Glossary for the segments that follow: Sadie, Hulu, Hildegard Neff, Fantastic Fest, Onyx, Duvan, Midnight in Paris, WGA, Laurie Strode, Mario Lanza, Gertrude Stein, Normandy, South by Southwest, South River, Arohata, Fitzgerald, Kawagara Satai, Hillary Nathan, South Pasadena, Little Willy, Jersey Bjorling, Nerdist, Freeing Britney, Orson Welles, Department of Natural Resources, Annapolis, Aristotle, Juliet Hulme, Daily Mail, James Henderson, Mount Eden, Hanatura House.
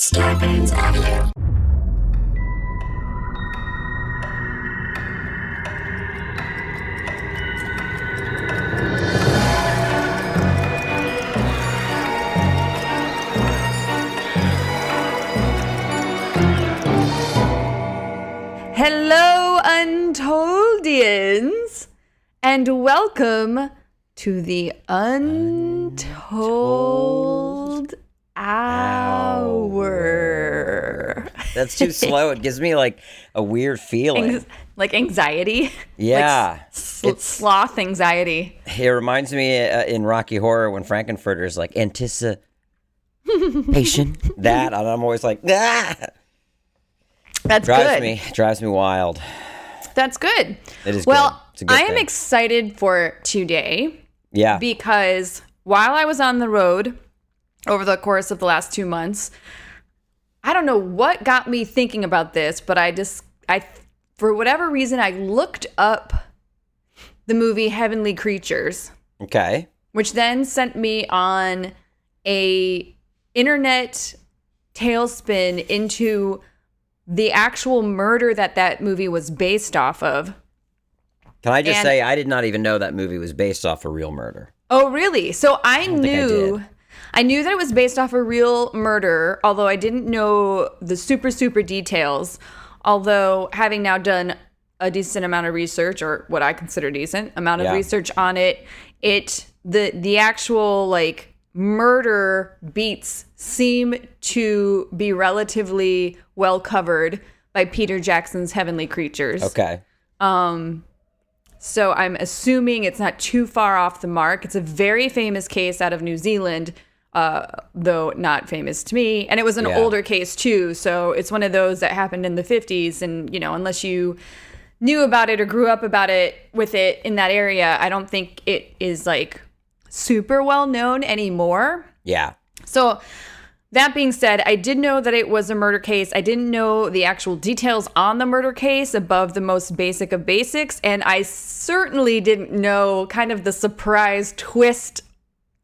Starbane's Audio. Hello, Untoldians, and welcome to the Untold Hour. That's too slow. It gives me like a weird feeling. Like anxiety? Yeah. Like sloth anxiety. It reminds me in Rocky Horror when Frankenfurter's like, anticipation. That, and I'm always like, ah! That's good. Drives me wild. That's good. It is good. Well, I am excited for today. Yeah. Because while I was on the road over the course of the last 2 months, I don't know what got me thinking about this, but I for whatever reason, I looked up the movie Heavenly Creatures. Okay. Which then sent me on a internet tailspin into the actual murder that movie was based off of. Can I just say, I did not even know that movie was based off a real murder. Oh, really? So I knew that it was based off a real murder, although I didn't know the super, super details. Although having now done a decent amount of research, or what I consider decent amount of research on it, the actual like murder beats seem to be relatively well covered by Peter Jackson's Heavenly Creatures. Okay. So I'm assuming it's not too far off the mark. It's a very famous case out of New Zealand, though not famous to me. And it was an older case too. So it's one of those that happened in the 50s. And, you know, unless you knew about it or grew up with it in that area, I don't think it is like super well known anymore. Yeah. So that being said, I did know that it was a murder case. I didn't know the actual details on the murder case above the most basic of basics. And I certainly didn't know kind of the surprise twist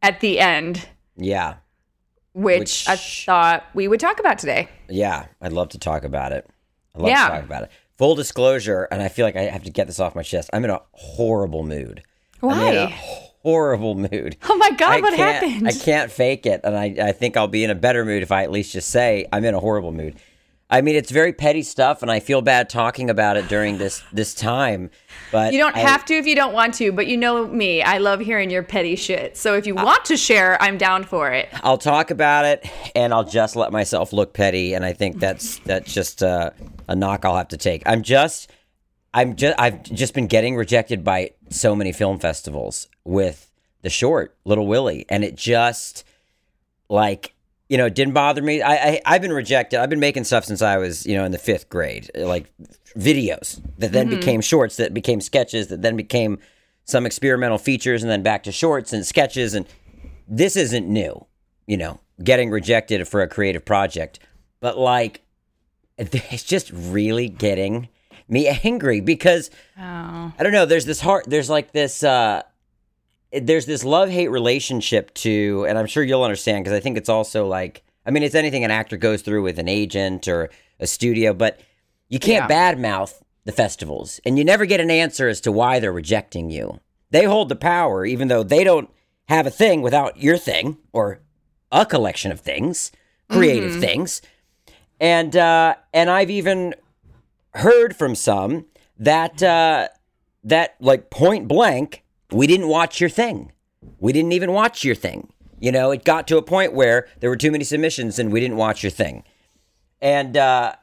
at the end. Yeah. Which I thought we would talk about today. Yeah. I'd love to talk about it. I'd love to talk about it. Full disclosure, and I feel like I have to get this off my chest. I'm in a horrible mood. Why? Horrible mood. Oh my God, what happened? I can't fake it. And I think I'll be in a better mood if I at least just say I'm in a horrible mood. I mean, it's very petty stuff and I feel bad talking about it during this time. But you don't have to if you don't want to, but you know me, I love hearing your petty shit. So if you want to share, I'm down for it. I'll talk about it and I'll just let myself look petty. And I think that's just a knock I'll have to take. I've just been getting rejected by so many film festivals with the short Little Willy, and it just like, you know, it didn't bother me. I've been rejected. I've been making stuff since I was, you know, in the 5th grade, like videos that then became shorts, that became sketches, that then became some experimental features, and then back to shorts and sketches. And this isn't new, you know, getting rejected for a creative project, but like it's just really getting me angry because I don't know, there's this love-hate relationship to, and I'm sure you'll understand because I think it's also like, I mean, it's anything an actor goes through with an agent or a studio, but you can't badmouth the festivals and you never get an answer as to why they're rejecting you. They hold the power even though they don't have a thing without your thing or a collection of things, creative things. And I've even heard from some that like point blank, we didn't watch your thing. We didn't even watch your thing. You know, it got to a point where there were too many submissions and we didn't watch your thing. And now,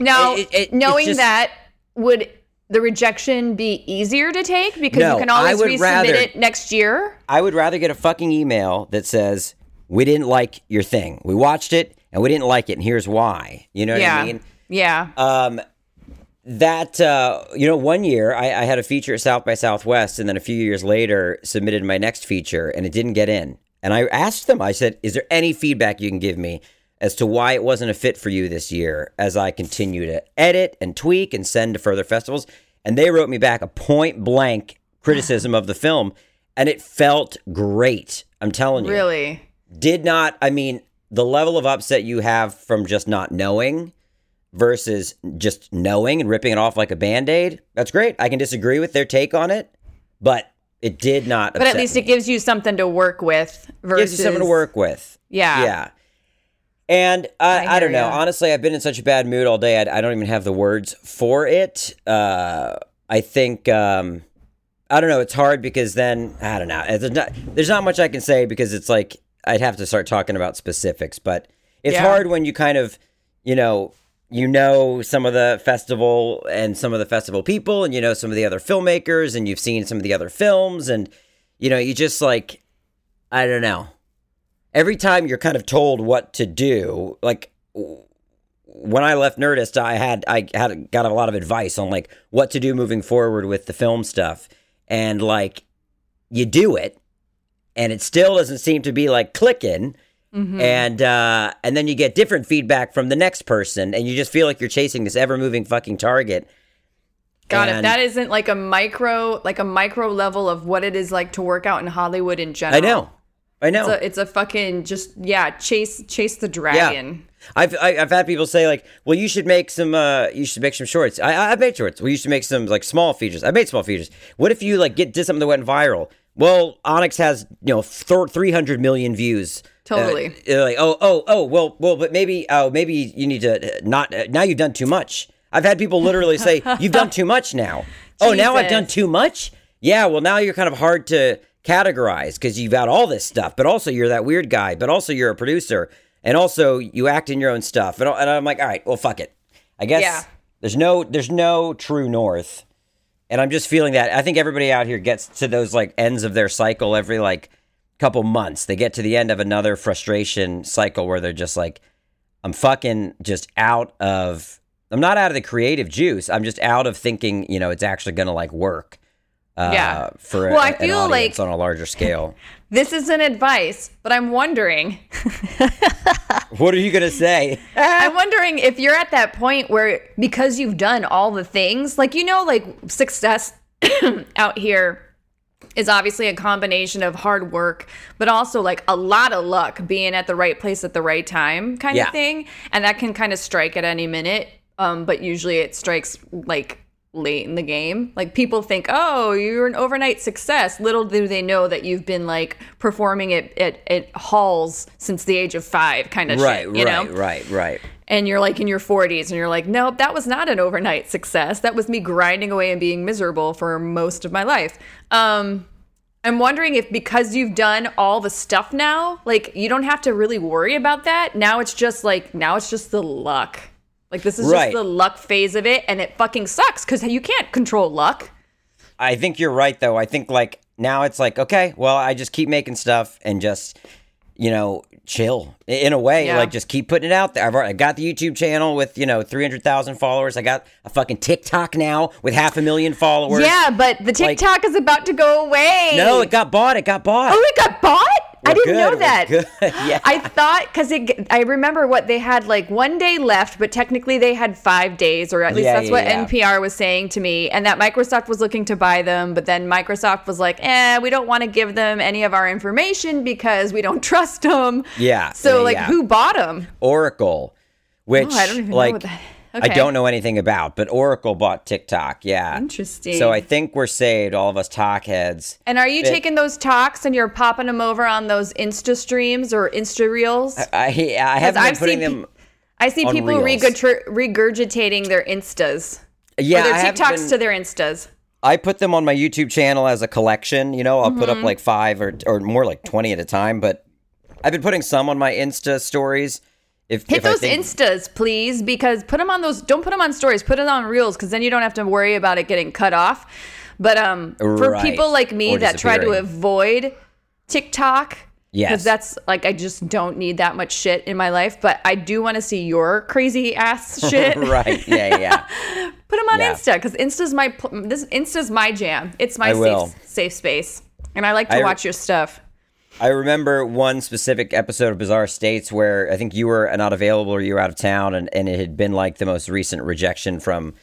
knowing just, that, would the rejection be easier to take? Because you can always resubmit it next year? I would rather get a fucking email that says, we didn't like your thing. We watched it and we didn't like it and here's why. You know what I mean? Yeah. That, you know, one year I had a feature at South by Southwest and then a few years later submitted my next feature and it didn't get in. And I asked them, I said, is there any feedback you can give me as to why it wasn't a fit for you this year as I continue to edit and tweak and send to further festivals? And they wrote me back a point blank criticism of the film and it felt great. I'm telling you. Really? Did not, I mean, the level of upset you have from just not knowing versus just knowing and ripping it off like a Band-Aid, that's great. I can disagree with their take on it, but it did not upset me. But at least it gives you something to work with versus... Gives you something to work with. Yeah. Yeah. And I don't know. You. Honestly, I've been in such a bad mood all day. I don't even have the words for it. I think... I don't know. It's hard because then... I don't know. There's not much I can say because it's like... I'd have to start talking about specifics, but it's hard when you kind of, you know some of the festival and some of the festival people, and you know some of the other filmmakers, and you've seen some of the other films, and you know, you just like, I don't know. Every time you're kind of told what to do, like when I left Nerdist, I got a lot of advice on like what to do moving forward with the film stuff, and like you do it. And it still doesn't seem to be like clicking. Mm-hmm. And then you get different feedback from the next person. And you just feel like you're chasing this ever moving fucking target. God, if that isn't like a micro level of what it is like to work out in Hollywood in general. I know. It's a fucking just, chase the dragon. Yeah. I've had people say like, well, you should make some shorts. I've made shorts. Well, you should make some like small features. I made small features. What if you like did something that went viral? Well, Onyx has 300 million views. Totally. Like but maybe you need to not. Now you've done too much. I've had people literally say you've done too much now. Oh, now I've done too much. Yeah. Well, now you're kind of hard to categorize because you've got all this stuff, but also you're that weird guy, but also you're a producer, and also you act in your own stuff. And I'm like, all right, well, fuck it. I guess there's no true north. And I'm just feeling that. I think everybody out here gets to those like ends of their cycle every like couple months. They get to the end of another frustration cycle where they're just like, I'm not out of the creative juice. I'm just out of thinking, it's actually going to like work for an audience on a larger scale. This isn't advice, but I'm wondering. What are you going to say? I'm wondering if you're at that point where, because you've done all the things, like, success out here is obviously a combination of hard work, but also like a lot of luck, being at the right place at the right time kind of thing. And that can kind of strike at any minute. But usually it strikes like late in the game. Like people think, oh, you're an overnight success. Little do they know that you've been like performing at halls since the age of 5 kind of shit. Right. And you're like in your 40s and you're like, nope, that was not an overnight success. That was me grinding away and being miserable for most of my life. I'm wondering if because you've done all the stuff now, like you don't have to really worry about that. Now it's just the luck. Like, this is just the luck phase of it, and it fucking sucks, because you can't control luck. I think you're right, though. I think, like, now it's like, okay, well, I just keep making stuff and just, chill. In a way, like, just keep putting it out there. I got the YouTube channel with, 300,000 followers. I got a fucking TikTok now with 500,000 followers. Yeah, but the TikTok is about to go away. No, it got bought. Oh, it got bought? We're I didn't good. Know that. Yeah. I thought, because I remember what they had like one day left, but technically they had 5 days, or at least that's what NPR was saying to me, and that Microsoft was looking to buy them, but then Microsoft was like, we don't want to give them any of our information because we don't trust them. Yeah. So like who bought them? Oracle, which I don't even know what that is. Okay. I don't know anything about, but Oracle bought TikTok. Yeah. Interesting. So I think we're saved, all of us talk heads. And are you taking those talks and you're popping them over on those Insta streams or Insta reels? I haven't been putting them. I see people regurgitating their Instas. Yeah. Or their TikToks to their Instas. I put them on my YouTube channel as a collection. I'll put up like 5 or more, like 20 at a time, but I've been putting some on my Insta stories. Hit those Instas, please, because put them on those. Don't put them on stories. Put it on reels, because then you don't have to worry about it getting cut off. But for people like me that try to avoid TikTok, because that's like, I just don't need that much shit in my life. But I do want to see your crazy ass shit. Right? Yeah. Put them on Insta, because Insta's my jam. It's my safe space, and I like to watch your stuff. I remember one specific episode of Bizarre States where I think you were not available or you were out of town, and it had been like the most recent rejection from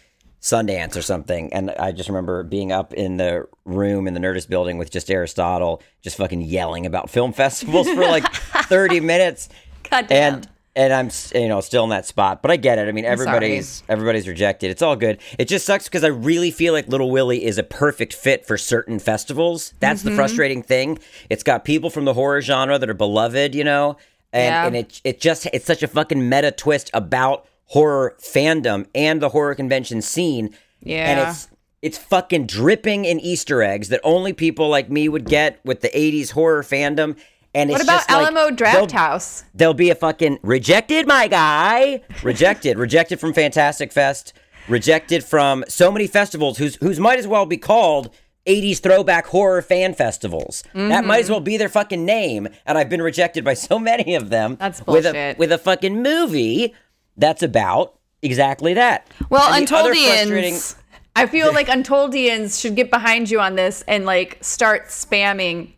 Sundance or something. And I just remember being up in the room in the Nerdist building with just Aristotle, just fucking yelling about film festivals for like 30 minutes. God damn. And I'm, you know, still in that spot, but I get it. I mean, everybody's rejected. It's all good. It just sucks because I really feel like Little Willy is a perfect fit for certain festivals. That's the frustrating thing. It's got people from the horror genre that are beloved, you know, and it's such a fucking meta twist about horror fandom and the horror convention scene. Yeah, and it's fucking dripping in Easter eggs that only people like me would get with the '80s horror fandom. And what about Alamo Draft House? There'll be a fucking rejected, my guy. Rejected. Rejected from Fantastic Fest. Rejected from so many festivals whose might as well be called 80s throwback horror fan festivals. Mm-hmm. That might as well be their fucking name. And I've been rejected by so many of them. That's bullshit. With a fucking movie that's about exactly that. Well, and Untoldians. I feel like Untoldians should get behind you on this and like start spamming.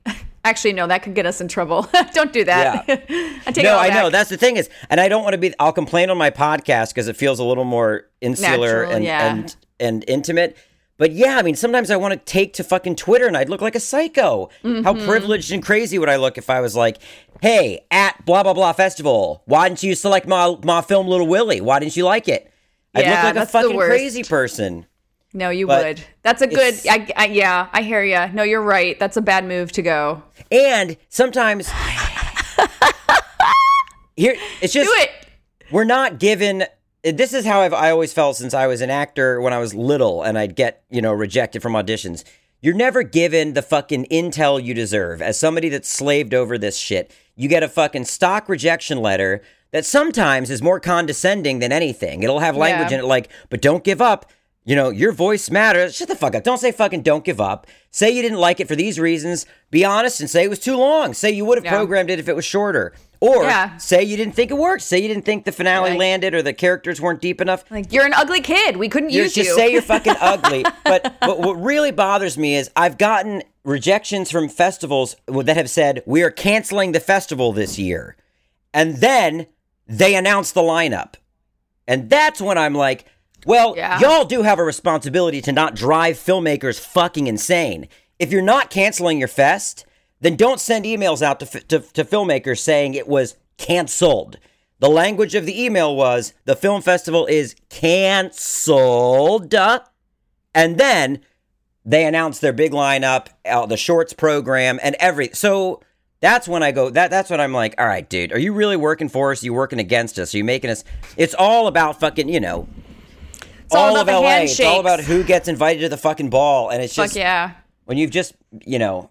Actually, no, that could get us in trouble. Don't do that. Yeah. I know. That's the thing is, and I don't want to be, I'll complain on my podcast because it feels a little more insular and intimate. But yeah, I mean, sometimes I want to take to fucking Twitter and I'd look like a psycho. Mm-hmm. How privileged and crazy would I look if I was like, hey, at blah, blah, blah festival, why didn't you select my film Little Willy? Why didn't you like it? I'd look like a fucking crazy person. No, you would. That's a good, I hear you. No, you're right. That's a bad move to go. And sometimes, we're not given, this is how I always felt since I was an actor when I was little and I'd get, you know, rejected from auditions. You're never given the fucking intel you deserve as somebody that's slaved over this shit. You get a fucking stock rejection letter that sometimes is more condescending than anything. It'll have language in it like, but don't give up. You know, your voice matters. Shut the fuck up. Don't say fucking don't give up. Say you didn't like it for these reasons. Be honest and say it was too long. Say you would have programmed it if it was shorter. Or say you didn't think it worked. Say you didn't think the finale landed or the characters weren't deep enough. Like, you're an ugly kid. We couldn't use you. Just say you're fucking ugly. But what really bothers me is I've gotten rejections from festivals that have said, we are canceling the festival this year. And then they announce the lineup. And that's when I'm like, well, y'all do have a responsibility to not drive filmmakers fucking insane. If you're not canceling your fest, then don't send emails out to filmmakers saying it was canceled. The language of the email was, the film festival is canceled. And then they announced their big lineup, the shorts program, and everything. So that's when I go, that's when I'm like, all right, dude, are you really working for us? Are you working against us? Are you making us? It's all about fucking, you know. It's all about LA. It's all about who gets invited to the fucking ball. And it's just when you've just, you know.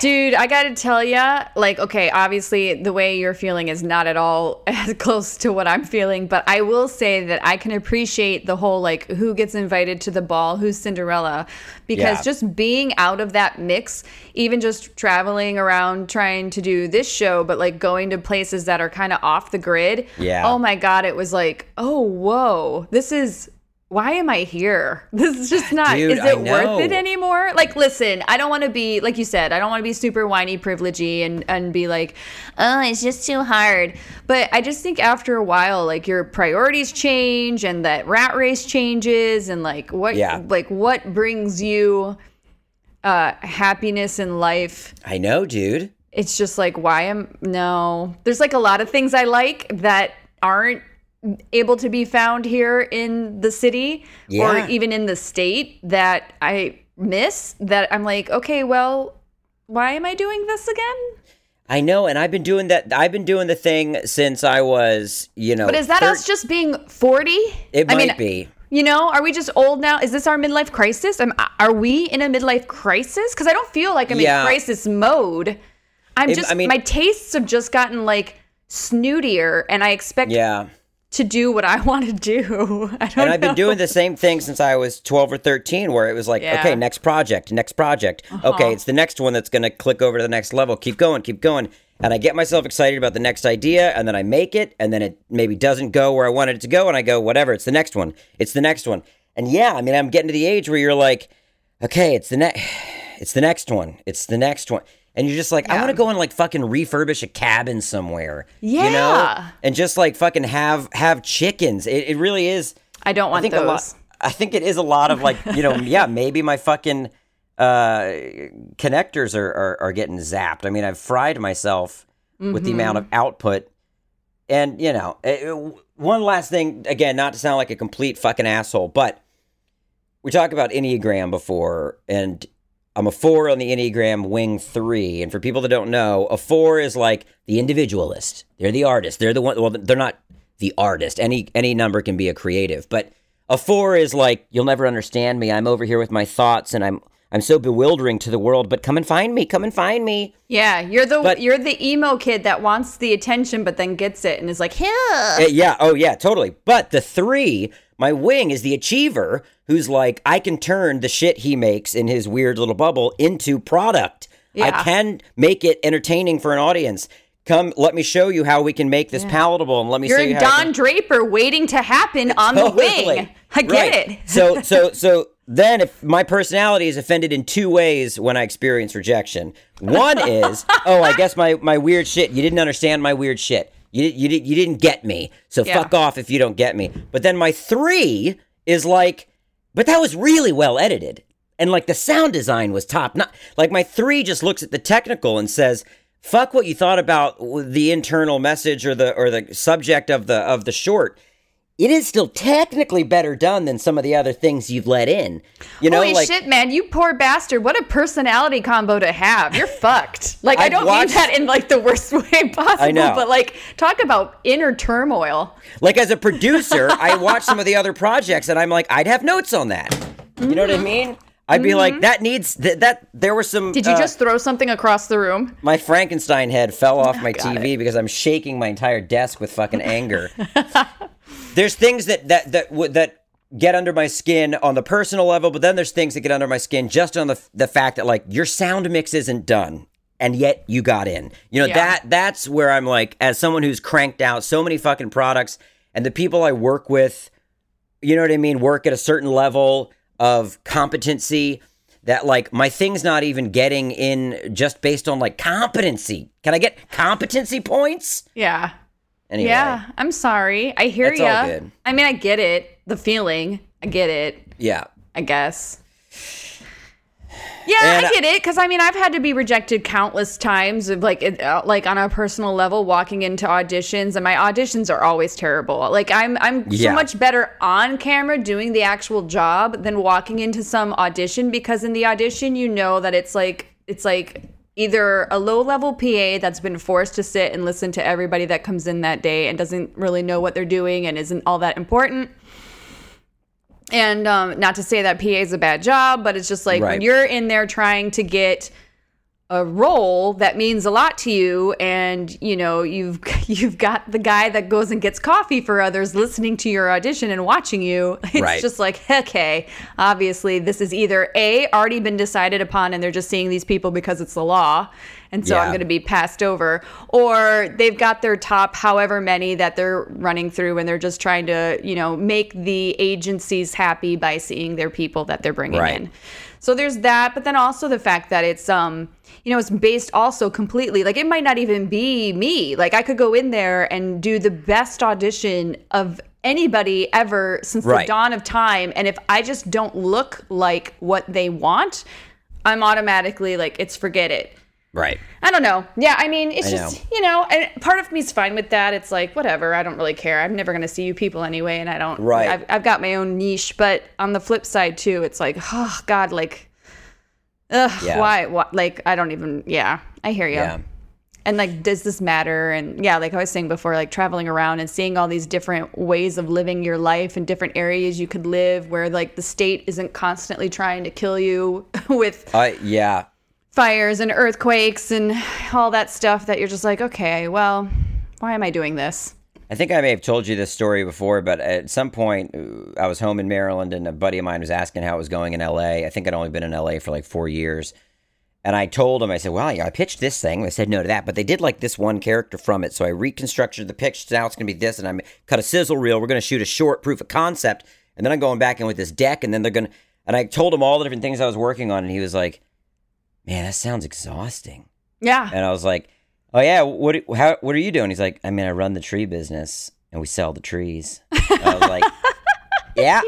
Dude, I got to tell you, like, okay, obviously the way you're feeling is not at all as close to what I'm feeling. But I will say that I can appreciate the whole, like, who gets invited to the ball, who's Cinderella. Because just being out of that mix, even just traveling around trying to do this show, but, like, going to places that are kind of off the grid. Yeah. Oh, my God. It was like, oh, whoa, this is... Why am I here? This is just not, dude, is it worth it anymore? Like, listen, I don't want to be, like you said, I don't want to be super whiny, privilegey and be like, oh, it's just too hard. But I just think after a while, like, your priorities change and that rat race changes and, like, what brings you happiness in life? I know, dude. It's just like, there's, like, a lot of things I like that aren't able to be found here in the city or even in the state that I miss, that I'm like, okay, well, why am I doing this again? I know. And I've been doing that. I've been doing the thing since I was, you know. But is that us just being 40? It might be. You know, are we just old now? Is this our midlife crisis? Are we in a midlife crisis? Because I don't feel like I'm in crisis mode. My tastes have just gotten, like, snootier, and I expect... Yeah. to do what I want to do. I've been doing the same thing since I was 12 or 13, where it was like, okay, next project. Uh-huh. Okay, it's the next one that's going to click over to the next level. Keep going. And I get myself excited about the next idea, and then I make it, and then it maybe doesn't go where I wanted it to go, and I go, whatever, it's the next one. And yeah, I mean, I'm getting to the age where you're like, okay, it's the next one. And you're just like, I want to go and, like, fucking refurbish a cabin somewhere, you know, and just, like, fucking have chickens. It really is. I don't want those. I think it is a lot of, like, you know, maybe my fucking connectors are getting zapped. I mean, I've fried myself with the amount of output And, you know, one last thing, again, not to sound like a complete fucking asshole, but we talked about Enneagram before, and I'm a 4 on the Enneagram, wing 3. And for people that don't know, a 4 is like the individualist. They're the artist. They're the one, well, they're not the artist. Any number can be a creative, but a 4 is like, you'll never understand me. I'm over here with my thoughts, and I'm so bewildering to the world, but come and find me. Come and find me. Yeah, you're the emo kid that wants the attention but then gets it and is like, hey. Yeah, oh yeah, totally. But the 3, my wing, is the achiever who's like, I can turn the shit he makes in his weird little bubble into product. Yeah. I can make it entertaining for an audience. Come, let me show you how we can make this palatable, and let me show you how. You're Don Draper waiting to happen on the wing. I get it. So then if my personality is offended in two ways when I experience rejection. One is, oh, I guess my weird shit. You didn't understand my weird shit. You didn't get me. So fuck off if you don't get me. But then my 3 is like, but that was really well edited, and like the sound design was top notch. Like my 3 just looks at the technical and says, fuck what you thought about the internal message or the subject of the short. It is still technically better done than some of the other things you've let in. You know, holy shit, man, you poor bastard. What a personality combo to have. You're fucked. Like, I don't mean that in like the worst way possible, I know, but like, talk about inner turmoil. Like, as a producer, I watch some of the other projects and I'm like, I'd have notes on that. Mm-hmm. You know what I mean? I'd be like, that needs, that there were some... Did you just throw something across the room? My Frankenstein head fell off my TV because I'm shaking my entire desk with fucking anger. There's things that get under my skin on the personal level, but then there's things that get under my skin just on the fact that, like, your sound mix isn't done, and yet you got in. You know, that's where I'm like, as someone who's cranked out so many fucking products, and the people I work with, you know what I mean, work at a certain level of competency, that like my thing's not even getting in just based on like competency. Can I get competency points? Yeah. Anyway. Yeah, I'm sorry. I hear you. All good. I mean, I get it. The feeling. I get it. Yeah. I guess. Yeah, and I get it, because I mean, I've had to be rejected countless times of like on a personal level, walking into auditions, and my auditions are always terrible. Like I'm so much better on camera doing the actual job than walking into some audition, because in the audition, you know that it's like either a low level PA that's been forced to sit and listen to everybody that comes in that day and doesn't really know what they're doing and isn't all that important. And not to say that PA is a bad job, but it's just like when you're in there trying to get a role that means a lot to you, and you know you've got the guy that goes and gets coffee for others listening to your audition and watching you. It's just like, okay, obviously this is either A, already been decided upon, and they're just seeing these people because it's the law, and so I'm going to be passed over, or they've got their top however many that they're running through, and they're just trying to, you know, make the agencies happy by seeing their people that they're bringing in. So there's that, but then also the fact that it's you know, it's based also completely, like, it might not even be me. Like, I could go in there and do the best audition of anybody ever since the dawn of time, and if I just don't look like what they want, I'm automatically like, it's forget it. Right. I don't know. Yeah, I mean, it's just, you know, and part of me's fine with that. It's like, whatever, I don't really care. I'm never going to see you people anyway, and I don't, I've got my own niche. But on the flip side, too, it's like, oh, God, like, ugh, why, like, I don't even, I hear you. Yeah. And like, does this matter? And yeah, like I was saying before, like traveling around and seeing all these different ways of living your life and different areas you could live where like the state isn't constantly trying to kill you with fires and earthquakes and all that stuff that you're just like, okay, well, why am I doing this? I think I may have told you this story before, but at some point I was home in Maryland and a buddy of mine was asking how it was going in L.A. I think I'd only been in L.A. for like 4 years. And I told him, I said, well, you know, I pitched this thing. They said no to that, but they did like this one character from it. So I reconstructed the pitch. Now it's going to be this, and I'm cut a sizzle reel. We're going to shoot a short proof of concept. And then I'm going back in with this deck, and then they're going to... And I told him all the different things I was working on, and he was like, man, that sounds exhausting. Yeah. And I was like... Oh yeah, what are you doing? He's like, I mean, I run the tree business and we sell the trees. And I was like, yeah.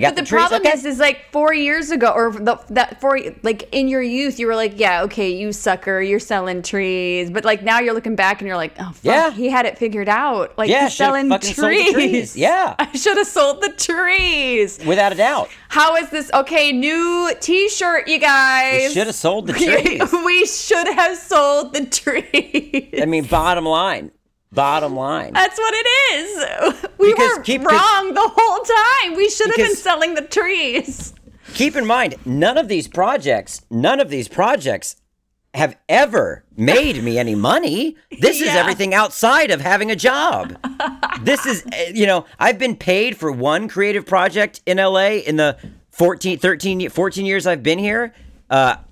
But the problem is like 4 years ago, or like in your youth, you were like, yeah, okay, you sucker, you're selling trees. But like now you're looking back and you're like, oh, fuck, he had it figured out. Like he's selling trees. Yeah. I should have sold the trees. Without a doubt. How is this? Okay, new t-shirt, you guys. We should have sold the trees. We should have sold the trees. I mean, bottom line. That's what it is. We were wrong the whole time. We should have been selling the trees. Keep in mind, none of these projects have ever made me any money. This is everything outside of having a job. This is, I've been paid for one creative project in LA in the 14 years I've been here,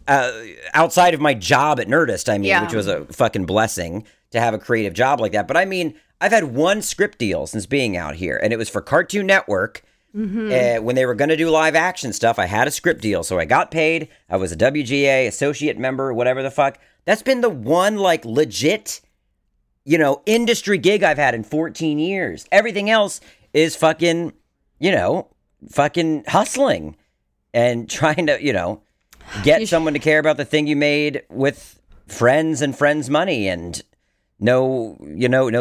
outside of my job at Nerdist, which was a fucking blessing to have a creative job like that. But I mean, I've had one script deal since being out here, and it was for Cartoon Network. Mm-hmm. When they were going to do live action stuff, I had a script deal, so I got paid. I was a WGA associate member, whatever the fuck. That's been the one like legit, industry gig I've had in 14 years. Everything else is fucking hustling and trying to, get someone to care about the thing you made with friends and friends' money and no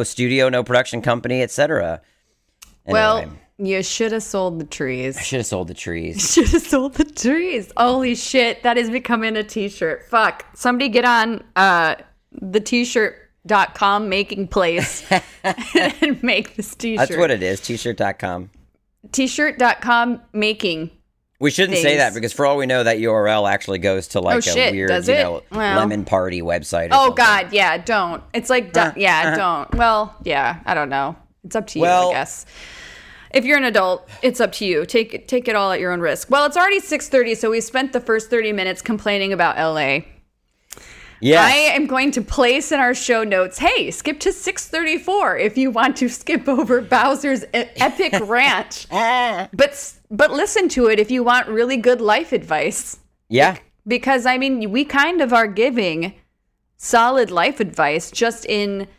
studio, no production company, etc. Anyway. Well, you should have sold the trees. I should have sold the trees. Should have sold the trees. Holy shit, that is becoming a t-shirt. Fuck. Somebody get on the t-shirt.com making place and make this t-shirt. That's what it is, t-shirt.com. T-shirt.com making. We shouldn't say that because for all we know, that URL actually goes to like a weird, lemon party website. Or something. God, yeah, don't. It's like, don't. Well, yeah, I don't know. It's up to you, I guess. If you're an adult, it's up to you. Take it all at your own risk. Well, it's already 6:30, so we spent the first 30 minutes complaining about LA. Yeah, I am going to place in our show notes, hey, skip to 6:34 if you want to skip over Bowser's epic rant. But listen to it if you want really good life advice. Yeah. Because, I mean, we kind of are giving solid life advice just in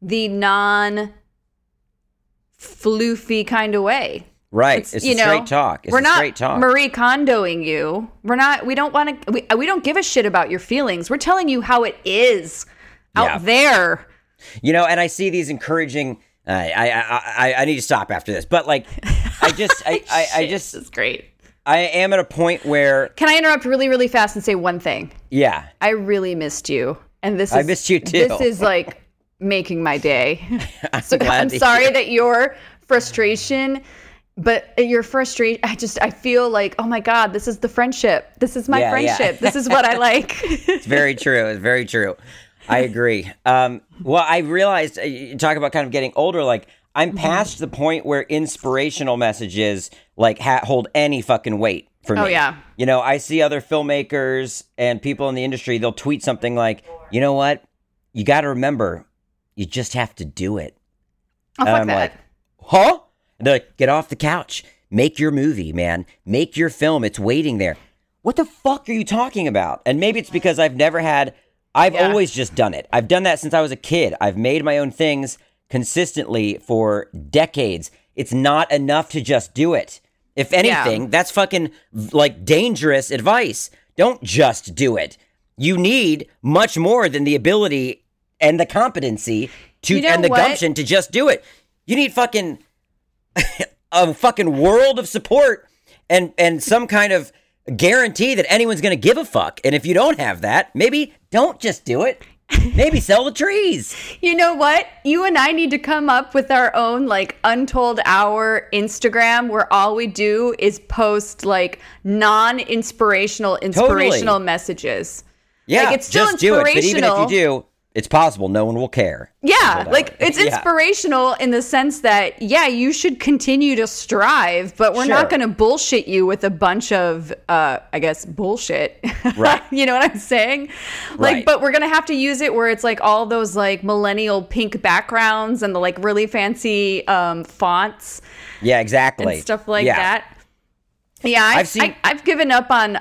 the non-floofy kind of way. Right. It's straight talk. We're not Marie Kondoing you. We don't give a shit about your feelings. We're telling you how it is out there. And I see these encouraging, I need to stop after this, but like, I just, it's great. I am at a point where. Can I interrupt really, really fast and say one thing? Yeah. I really missed you. And I missed you too. This is like making my day. I'm sorry that your frustration. But your frustration, I feel like, oh my God, this is the friendship. This is my friendship. This is what I like. It's very true. It's very true. I agree. Well, I realized, you talk about kind of getting older, like I'm past the point where inspirational messages like hold any fucking weight for me. Oh, yeah. I see other filmmakers and people in the industry, they'll tweet something like, you know what? You got to remember, you just have to do it. Oh, fuck that. Like, huh? And they're like, get off the couch. Make your movie, man. Make your film. It's waiting there. What the fuck are you talking about? And maybe it's because I've always just done it. I've done that since I was a kid. I've made my own things consistently for decades. It's not enough to just do it. If anything, that's fucking like dangerous advice. Don't just do it. You need much more than the ability and the competency to and the gumption to just do it. You need fucking... a fucking world of support and some kind of guarantee that anyone's going to give a fuck. And if you don't have that, maybe don't just do it. Maybe sell the trees. You know what? You and I need to come up with our own like untold hour Instagram where all we do is post like non-inspirational messages. Yeah, like, it's still just inspirational. Do it. But even if you do... It's possible no one will care. Yeah, like it's inspirational in the sense that, you should continue to strive, but we're not going to bullshit you with a bunch of, I guess, bullshit. Right. You know what I'm saying? Like, right. But we're going to have to use it where it's like all those like millennial pink backgrounds and the like really fancy fonts. Yeah, exactly. And stuff like that. Yeah, I've given up on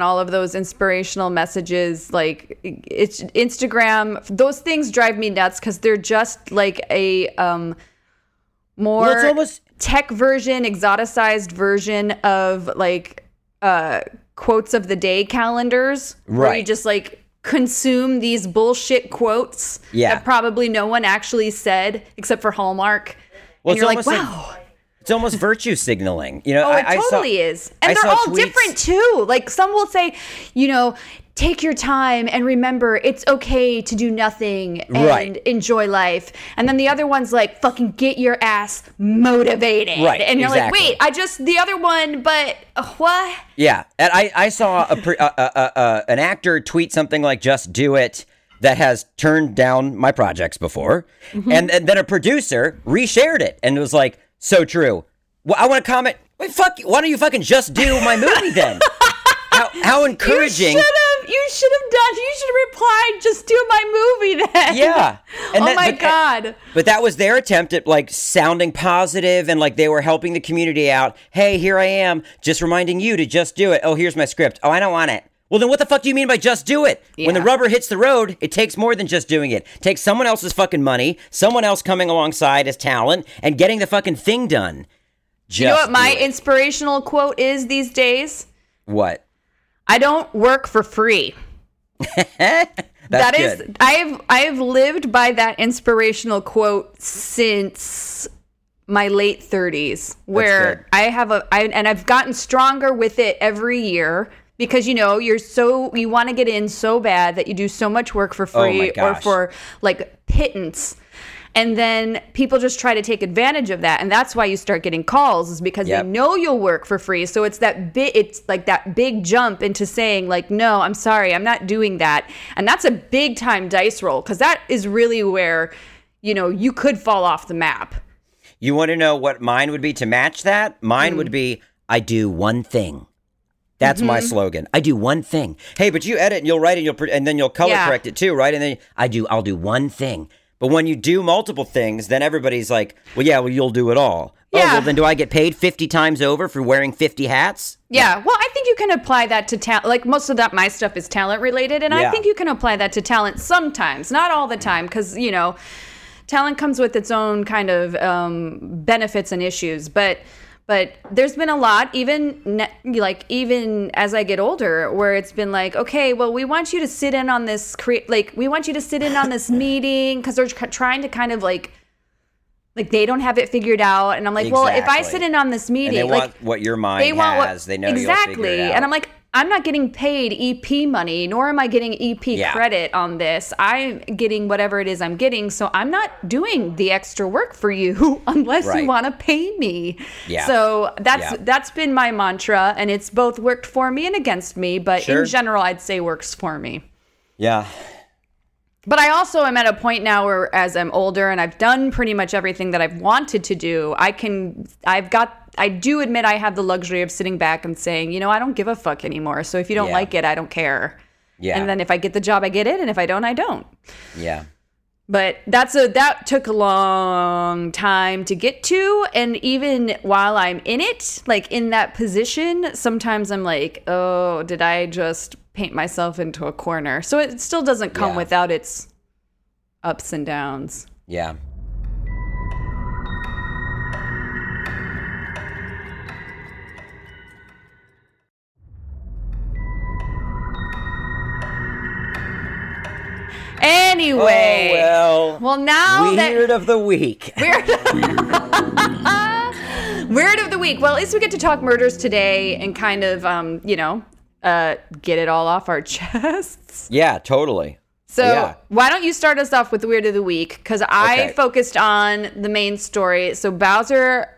all of those inspirational messages. Like it's Instagram; those things drive me nuts because they're just like a more well, it's almost tech version, exoticized version of like quotes of the day calendars, right? Where you just like consume these bullshit quotes that probably no one actually said except for Hallmark. Well, and you're like, wow. It's almost virtue signaling, you know. Oh, it totally is, and they're all different too. Like some will say, you know, take your time and remember it's okay to do nothing and enjoy life. And then the other one's like, fucking get your ass motivated, right? And you're like, wait, I just the other one, but what? Yeah, and I saw an actor tweet something like, "Just do it." That has turned down my projects before, and then a producer reshared it and was like, so true. Well, I want to comment. Wait, fuck you. Why don't you fucking just do my movie then? How encouraging. You should have replied, just do my movie then. Yeah. And God. But that was their attempt at like sounding positive and like they were helping the community out. Hey, here I am. Just reminding you to just do it. Oh, here's my script. Oh, I don't want it. Well, then what the fuck do you mean by just do it? Yeah. When the rubber hits the road, it takes more than just doing it. It takes someone else's fucking money, someone else coming alongside as talent, and getting the fucking thing done. Just you know what my inspirational quote is these days? What? I don't work for free. That is good. I have lived by that inspirational quote since my late 30s, where I've gotten stronger with it every year. Because, you know, you want to get in so bad that you do so much work for free or for like pittance. And then people just try to take advantage of that. And that's why you start getting calls, is because they know you'll work for free. So it's it's like that big jump into saying like, no, I'm sorry, I'm not doing that. And that's a big time dice roll, because that is really where, you know, you could fall off the map. You want to know what mine would be to match that? Mine would be, I do one thing. That's my slogan. I do one thing. Hey, but you edit and you'll write and then you'll color correct it too, right? And then I'll do one thing. But when you do multiple things, then everybody's like, well, you'll do it all. Yeah. Oh, well, then do I get paid 50 times over for wearing 50 hats? Yeah. Well, I think you can apply that to talent. Like most of my stuff is talent related. And I think you can apply that to talent sometimes, not all the time, because, you know, talent comes with its own kind of benefits and issues. But there's been a lot, even as I get older, where it's been like, okay, well, we want you to sit in on this meeting, because they're trying to kind of like they don't have it figured out, and I'm like, well, if I sit in on this meeting, and they want what your mind has, they know you'll figure it out. And I'm like, I'm not getting paid EP money, nor am I getting EP credit on this. I'm getting whatever it is I'm getting, so I'm not doing the extra work for you unless you want to pay me. Yeah. So that's been my mantra, and it's both worked for me and against me, but in general, I'd say works for me. Yeah. But I also am at a point now where, as I'm older and I've done pretty much everything that I've wanted to do, I do admit I have the luxury of sitting back and saying, you know, I don't give a fuck anymore. So if you don't like it, I don't care. Yeah. And then if I get the job, I get it. And if I don't, I don't. Yeah. But that took a long time to get to. And even while I'm in it, like in that position, sometimes I'm like, oh, did I just paint myself into a corner? So it still doesn't come without its ups and downs. Yeah. Anyway, well, now Weird of the Week. Weird of the Week. Well, at least we get to talk murders today and kind of, get it all off our chests. Yeah, totally. So why don't you start us off with the Weird of the Week? Because I focused on the main story. So Bowser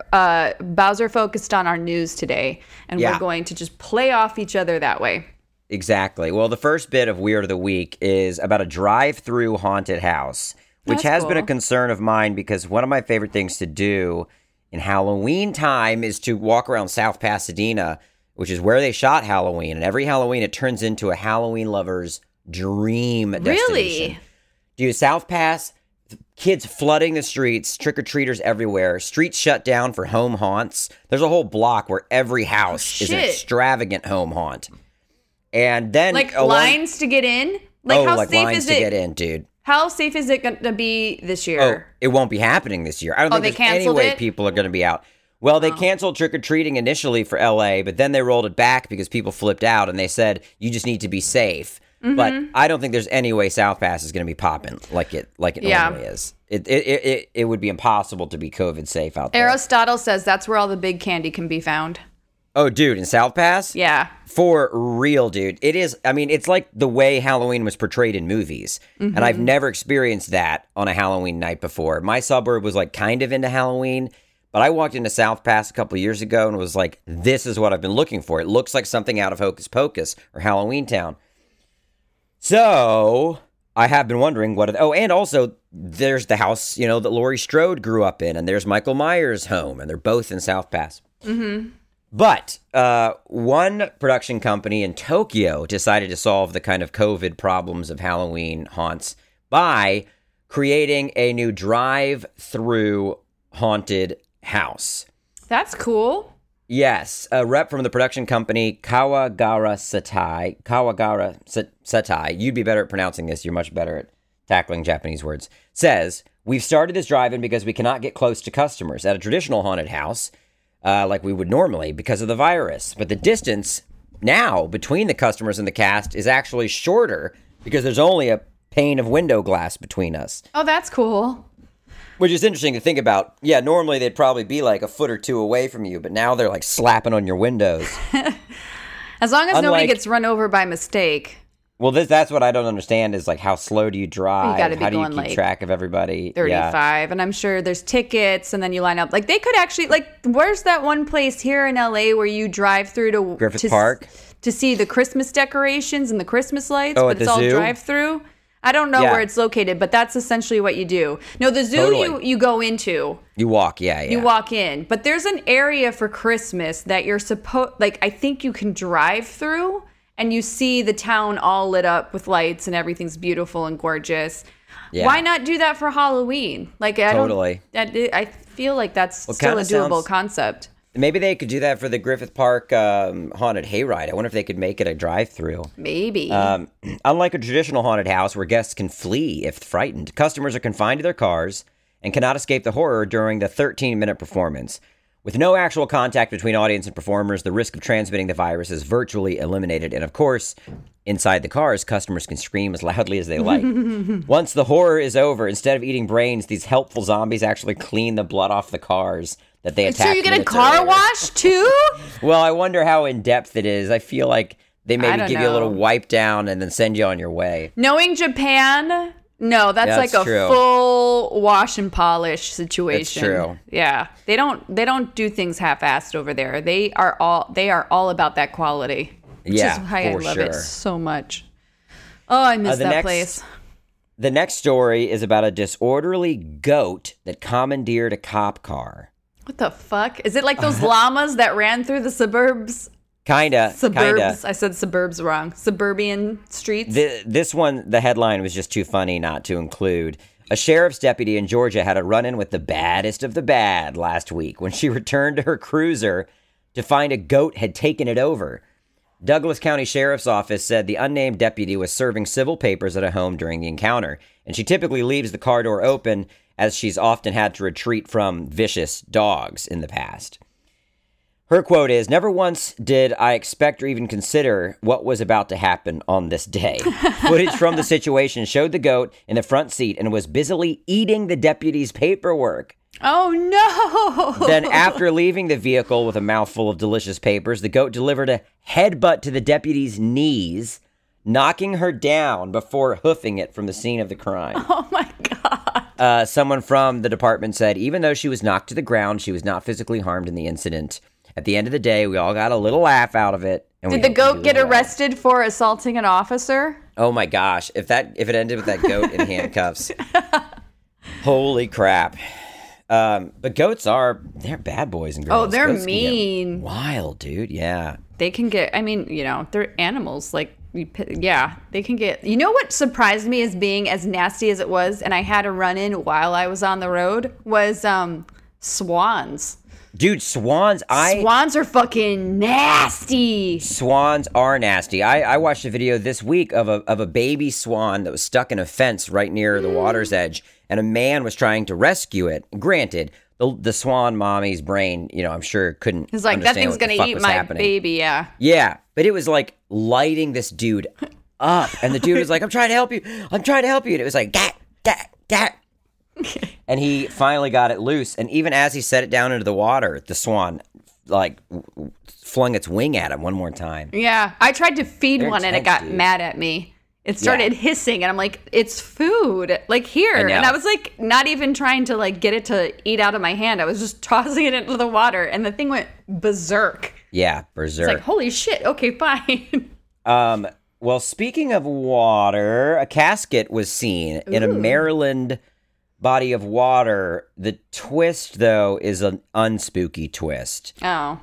focused on our news today, and we're going to just play off each other that way. Exactly. Well, the first bit of Weird of the Week is about a drive-through haunted house, which has been a concern of mine, because one of my favorite things to do in Halloween time is to walk around South Pasadena, which is where they shot Halloween. And every Halloween, it turns into a Halloween lover's dream destination. Really? Dude, South Pass, kids flooding the streets, trick-or-treaters everywhere, streets shut down for home haunts. There's a whole block where every house is an extravagant home haunt. And then like lines to get in? Like how safe is it? Lines to get in, dude. How safe is it going to be this year? Oh, it won't be happening this year. I don't think there's any way people are going to be out. Well, they canceled trick-or-treating initially for LA, but then they rolled it back because people flipped out and they said, you just need to be safe. Mm-hmm. But I don't think there's any way South Pass is going to be popping like it normally is. It would be impossible to be COVID safe out there. Aristotle says that's where all the big candy can be found. Oh, dude, in South Pass? Yeah. For real, dude. It is, I mean, it's like the way Halloween was portrayed in movies. Mm-hmm. And I've never experienced that on a Halloween night before. My suburb was like kind of into Halloween, but I walked into South Pass a couple years ago and was like, this is what I've been looking for. It looks like something out of Hocus Pocus or Halloween Town. So I have been wondering what, and also there's the house, you know, that Laurie Strode grew up in, and there's Michael Myers' home, and they're both in South Pass. Mm-hmm. But one production company in Tokyo decided to solve the kind of COVID problems of Halloween haunts by creating a new drive-through haunted house. That's cool. Yes. A rep from the production company, Kawagara Satai, you'd be better at pronouncing this. You're much better at tackling Japanese words, says, we've started this drive-in because we cannot get close to customers at a traditional haunted house. Like we would normally because of the virus. But the distance now between the customers and the cast is actually shorter because there's only a pane of window glass between us. Oh, that's cool. Which is interesting to think about. Yeah, normally they'd probably be like a foot or two away from you, but now they're like slapping on your windows. As long as nobody gets run over by mistake. Well, that's what I don't understand is like how slow do you drive? You gotta be how do you keep track of everybody? 35, yeah. And I'm sure there's tickets, and then you line up. Like they could actually where's that one place here in LA where you drive through to Griffith Park to see the Christmas decorations and the Christmas lights, but it's all drive through. I don't know where it's located, but that's essentially what you do. No, the zoo you go into. You walk, yeah. You walk in, but there's an area for Christmas that you're I think you can drive through. And you see the town all lit up with lights and everything's beautiful and gorgeous. Yeah. Why not do that for Halloween? I feel like that's still a doable concept. Maybe they could do that for the Griffith Park haunted hayride. I wonder if they could make it a drive-through. Maybe. Unlike a traditional haunted house where guests can flee if frightened, customers are confined to their cars and cannot escape the horror during the 13-minute performance. With no actual contact between audience and performers, the risk of transmitting the virus is virtually eliminated. And of course, inside the cars, customers can scream as loudly as they like. Once the horror is over, instead of eating brains, these helpful zombies actually clean the blood off the cars that they attack. So you get a car wash too? Well, I wonder how in-depth it is. I feel like they maybe give you a little wipe down and then send you on your way. Knowing Japan, no, that's like a true. Full wash and polish situation. That's true. Yeah. They don't do things half-assed over there. They are all about that quality. Which is why I love it so much. Oh, I miss that place. The next story is about a disorderly goat that commandeered a cop car. What the fuck? Is it like those llamas that ran through the suburbs? Kinda. I said suburbs wrong. Suburban streets. This one, the headline was just too funny not to include. A sheriff's deputy in Georgia had a run-in with the baddest of the bad last week when she returned to her cruiser to find a goat had taken it over. Douglas County Sheriff's Office said the unnamed deputy was serving civil papers at a home during the encounter, and she typically leaves the car door open as she's often had to retreat from vicious dogs in the past. Her quote is, "Never once did I expect or even consider what was about to happen on this day." Footage from the situation showed the goat in the front seat and was busily eating the deputy's paperwork. Oh, no. Then after leaving the vehicle with a mouthful of delicious papers, the goat delivered a headbutt to the deputy's knees, knocking her down before hoofing it from the scene of the crime. Oh, my God. Someone from the department said, even though she was knocked to the ground, she was not physically harmed in the incident. At the end of the day, we all got a little laugh out of it. And did the goat get arrested for assaulting an officer? Oh my gosh. If it ended with that goat in handcuffs. Holy crap. But goats they're bad boys and girls. Oh, they're goats mean. Wild, dude. Yeah. They can get, they're animals. They can get, you know what surprised me as being as nasty as it was, and I had a run-in while I was on the road, was swans. Dude, swans are fucking nasty. Swans are nasty. I watched a video this week of a baby swan that was stuck in a fence right near the water's edge, and a man was trying to rescue it. Granted, the swan mommy's brain, I'm sure couldn't. It's like, that thing's gonna eat my baby. Yeah. Yeah, but it was like lighting this dude up, and the dude was like, "I'm trying to help you. I'm trying to help you." And it was like, "Gat, gat, gat." And he finally got it loose, and even as he set it down into the water, the swan flung its wing at him one more time. Yeah, I tried to feed one, and it got mad at me. It started hissing, and I'm like, "It's food, here." And I was like, not even trying to get it to eat out of my hand. I was just tossing it into the water, and the thing went berserk. Yeah, berserk. It's like, holy shit. Okay, fine. Well, speaking of water, a casket was seen in a Maryland body of water. The twist, though, is an unspooky twist. Oh.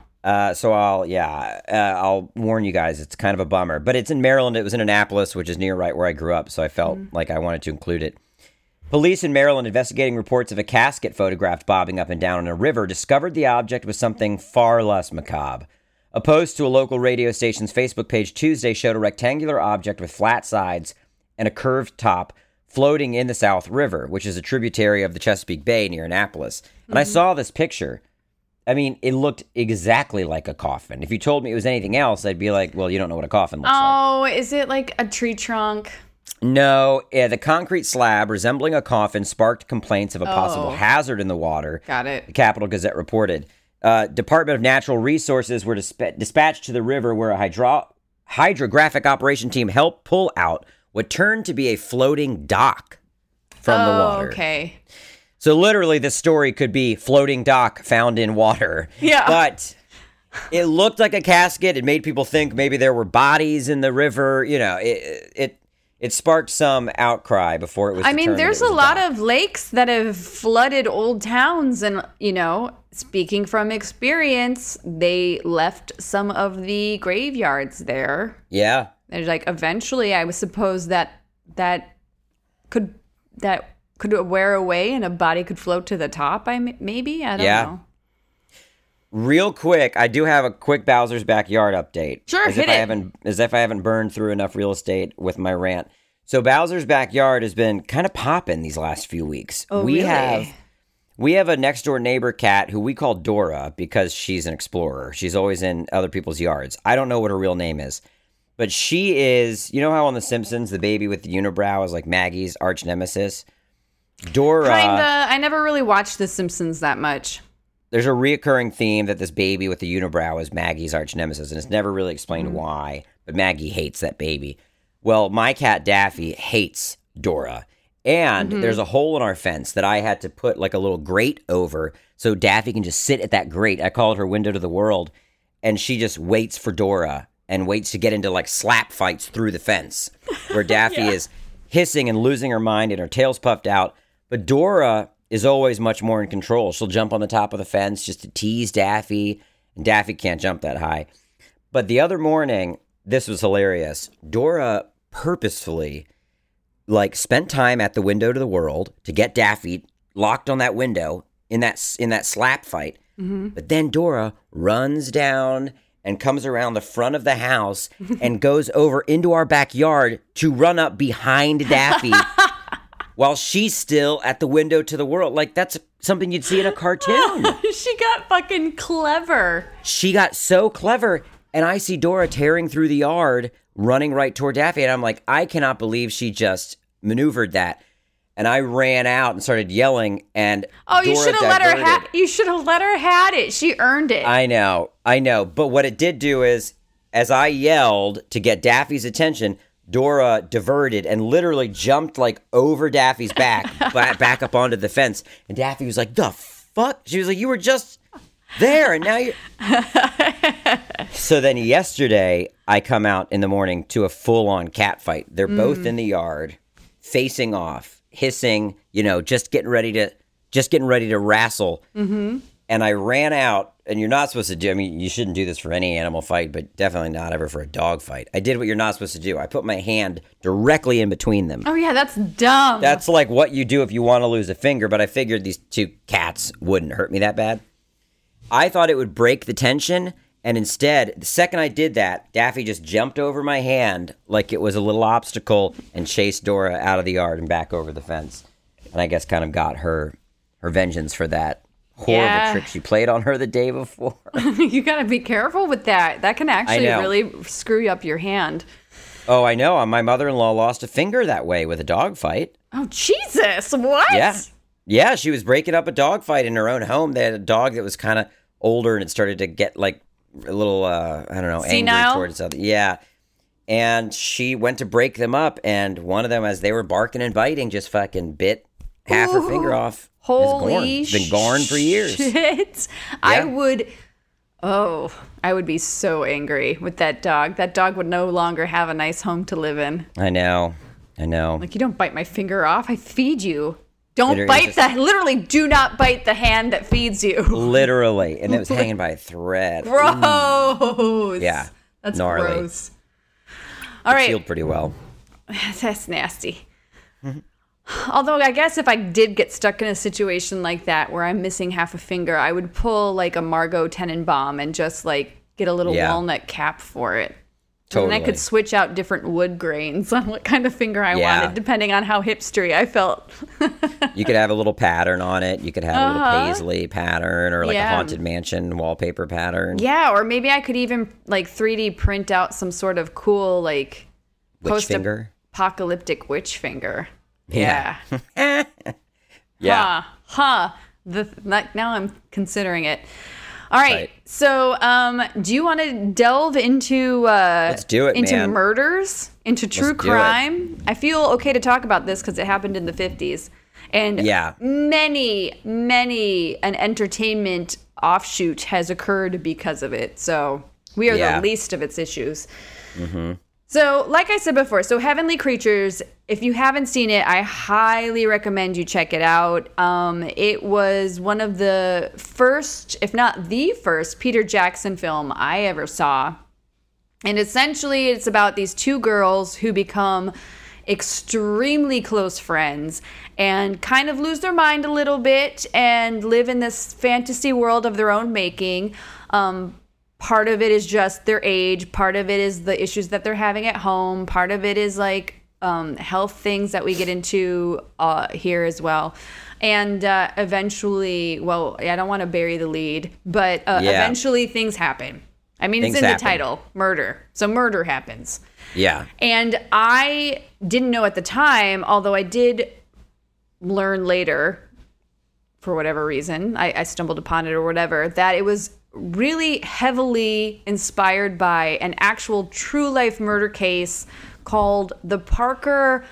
So I'll warn you guys, it's kind of a bummer. But it's in Maryland. It was in Annapolis, which is near right where I grew up, so I felt like I wanted to include it. Police in Maryland investigating reports of a casket photographed bobbing up and down in a river discovered the object was something far less macabre. A post to a local radio station's Facebook page Tuesday showed a rectangular object with flat sides and a curved top floating in the South River, which is a tributary of the Chesapeake Bay near Annapolis. And I saw this picture. I mean, it looked exactly like a coffin. If you told me it was anything else, I'd be like, well, you don't know what a coffin looks like. Oh, is it like a tree trunk? No. Yeah, the concrete slab resembling a coffin sparked complaints of a possible hazard in the water. Got it. The Capital Gazette reported. Department of Natural Resources were dispatched to the river, where a hydrographic operation team helped pull out what turned to be a floating dock from the water. Okay. So literally this story could be floating dock found in water. Yeah. But it looked like a casket. It made people think maybe there were bodies in the river. It sparked some outcry before it was there's a lot of lakes that have flooded old towns. And, speaking from experience, they left some of the graveyards there. Yeah. There's eventually, I would suppose that could wear away and a body could float to the top. I don't know. Real quick, I do have a quick Bowser's Backyard update. Sure, as if I haven't burned through enough real estate with my rant. So Bowser's Backyard has been kind of popping these last few weeks. Oh, we really? We have a next door neighbor cat who we call Dora because she's an explorer. She's always in other people's yards. I don't know what her real name is. But she is, how on The Simpsons, the baby with the unibrow is like Maggie's arch nemesis? Dora. Kinda. I never really watched The Simpsons that much. There's a reoccurring theme that this baby with the unibrow is Maggie's arch nemesis, and it's never really explained why, but Maggie hates that baby. Well, my cat Daffy hates Dora. And there's a hole in our fence that I had to put a little grate over so Daffy can just sit at that grate. I call it her window to the world, and she just waits for Dora. And waits to get into slap fights through the fence, where Daffy is hissing and losing her mind and her tail's puffed out. But Dora is always much more in control. She'll jump on the top of the fence just to tease Daffy, and Daffy can't jump that high. But the other morning, this was hilarious. Dora purposefully spent time at the window to the world to get Daffy locked on that window in that slap fight. Mm-hmm. But then Dora runs down and comes around the front of the house and goes over into our backyard to run up behind Daffy while she's still at the window to the world. That's something you'd see in a cartoon. She got fucking clever. She got so clever. And I see Dora tearing through the yard, running right toward Daffy. And I'm like, I cannot believe she just maneuvered that. And I ran out and started yelling, and Dora diverted. You should have let her had it. She earned it. I know. But what it did do is, as I yelled to get Daffy's attention, Dora diverted and literally jumped over Daffy's back, back up onto the fence. And Daffy was like, "The fuck?" She was like, "You were just there, and now you." So then yesterday, I come out in the morning to a full-on cat fight. They're both in the yard, facing off. Hissing, just getting ready to wrestle. Mm-hmm. And I ran out, and you're not supposed to do. I mean, you shouldn't do this for any animal fight, but definitely not ever for a dog fight. I did what you're not supposed to do. I put my hand directly in between them. Oh yeah, that's dumb. That's what you do if you want to lose a finger. But I figured these two cats wouldn't hurt me that bad. I thought it would break the tension, and instead, the second I did that, Daffy just jumped over my hand like it was a little obstacle and chased Dora out of the yard and back over the fence. And I guess kind of got her vengeance for that horrible trick she played on her the day before. You got to be careful with that. That can actually really screw up your hand. Oh, I know. My mother-in-law lost a finger that way with a dog fight. Oh, Jesus. What? Yeah, she was breaking up a dog fight in her own home. They had a dog that was kind of older, and it started to get like a little, senile? Angry towards other. Yeah. And she went to break them up, and one of them, as they were barking and biting, just fucking bit half her finger off. Holy shit. Been gone for years. Shit. Yeah. I would be so angry with that dog. That dog would no longer have a nice home to live in. I know. Like, you don't bite my finger off. I feed you. Literally do not bite the hand that feeds you. Literally. And it was hanging by a thread. Gross. Yeah. That's gnarly. Gross. All right. It healed pretty well. That's nasty. Mm-hmm. Although I guess if I did get stuck in a situation like that where I'm missing half a finger, I would pull like a Margot Tenenbaum and just like get a little walnut cap for it. Totally. And I could switch out different wood grains on what kind of finger I wanted, depending on how hipstery I felt. You could have a little pattern on it. You could have a little paisley pattern or like a Haunted Mansion wallpaper pattern. Yeah, or maybe I could even like 3D print out some sort of cool like post-apocalyptic witch finger. Yeah. Yeah. Now I'm considering it. All right. So, do you want to delve into let's do it, into murders, into true crime? I feel okay to talk about this because it happened in the 50s, and many an entertainment offshoot has occurred because of it. So we are the least of its issues. Mm-hmm. So, like I said before, Heavenly Creatures, if you haven't seen it, I highly recommend you check it out. It was one of the first, if not the first, Peter Jackson film I ever saw. And essentially, it's about these two girls who become extremely close friends and kind of lose their mind a little bit and live in this fantasy world of their own making. Part of it is just their age. Part of it is the issues that they're having at home. Part of it is like health things that we get into here as well. And eventually, I don't want to bury the lead, but eventually things happen. I mean, it's in the title, murder. So murder happens. Yeah. And I didn't know at the time, although I did learn later, for whatever reason, I stumbled upon it or whatever, that it was really heavily inspired by an actual true life murder case called the Parker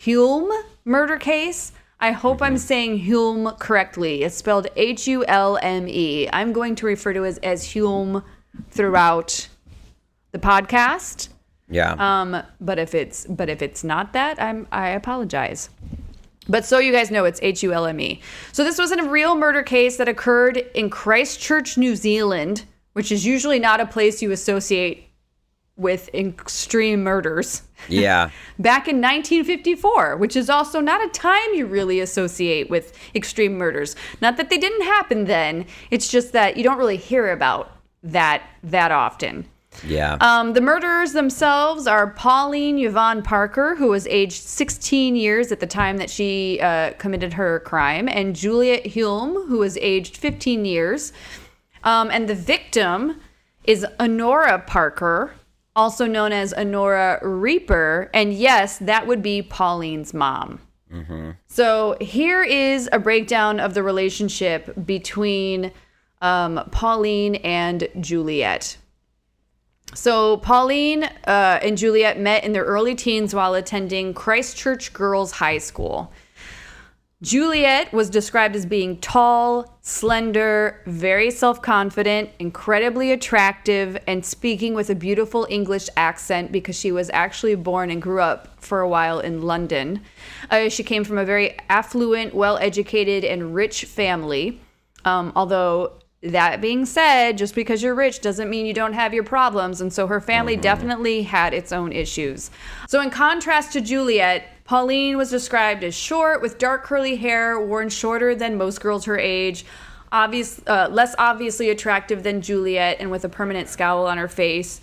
Hulme murder case. I hope I'm saying Hulme correctly. It's spelled Hulme. I'm going to refer to it as Hulme throughout the podcast. Yeah. But if it's not that, I apologize. But so you guys know, it's Hulme. So this wasn't a real murder case that occurred in Christchurch, New Zealand, which is usually not a place you associate with extreme murders. Yeah. Back in 1954, which is also not a time you really associate with extreme murders. Not that they didn't happen then. It's just that you don't really hear about that often. Yeah. The murderers themselves are Pauline Yvonne Parker, who was aged 16 years at the time that she committed her crime, and Juliet Hulme, who was aged 15 years. And the victim is Honorah Parker, also known as Honorah Rieper. And yes, that would be Pauline's mom. Mm-hmm. So here is a breakdown of the relationship between Pauline and Juliet. So Pauline and Juliet met in their early teens while attending Christchurch Girls High School. Juliet was described as being tall, slender, very self-confident, incredibly attractive, and speaking with a beautiful English accent because she was actually born and grew up for a while in London. She came from a very affluent, well-educated, and rich family, although... That being said, just because you're rich doesn't mean you don't have your problems, and so her family definitely had its own issues. So in contrast to Juliet, Pauline was described as short, with dark curly hair, worn shorter than most girls her age, less obviously attractive than Juliet and with a permanent scowl on her face.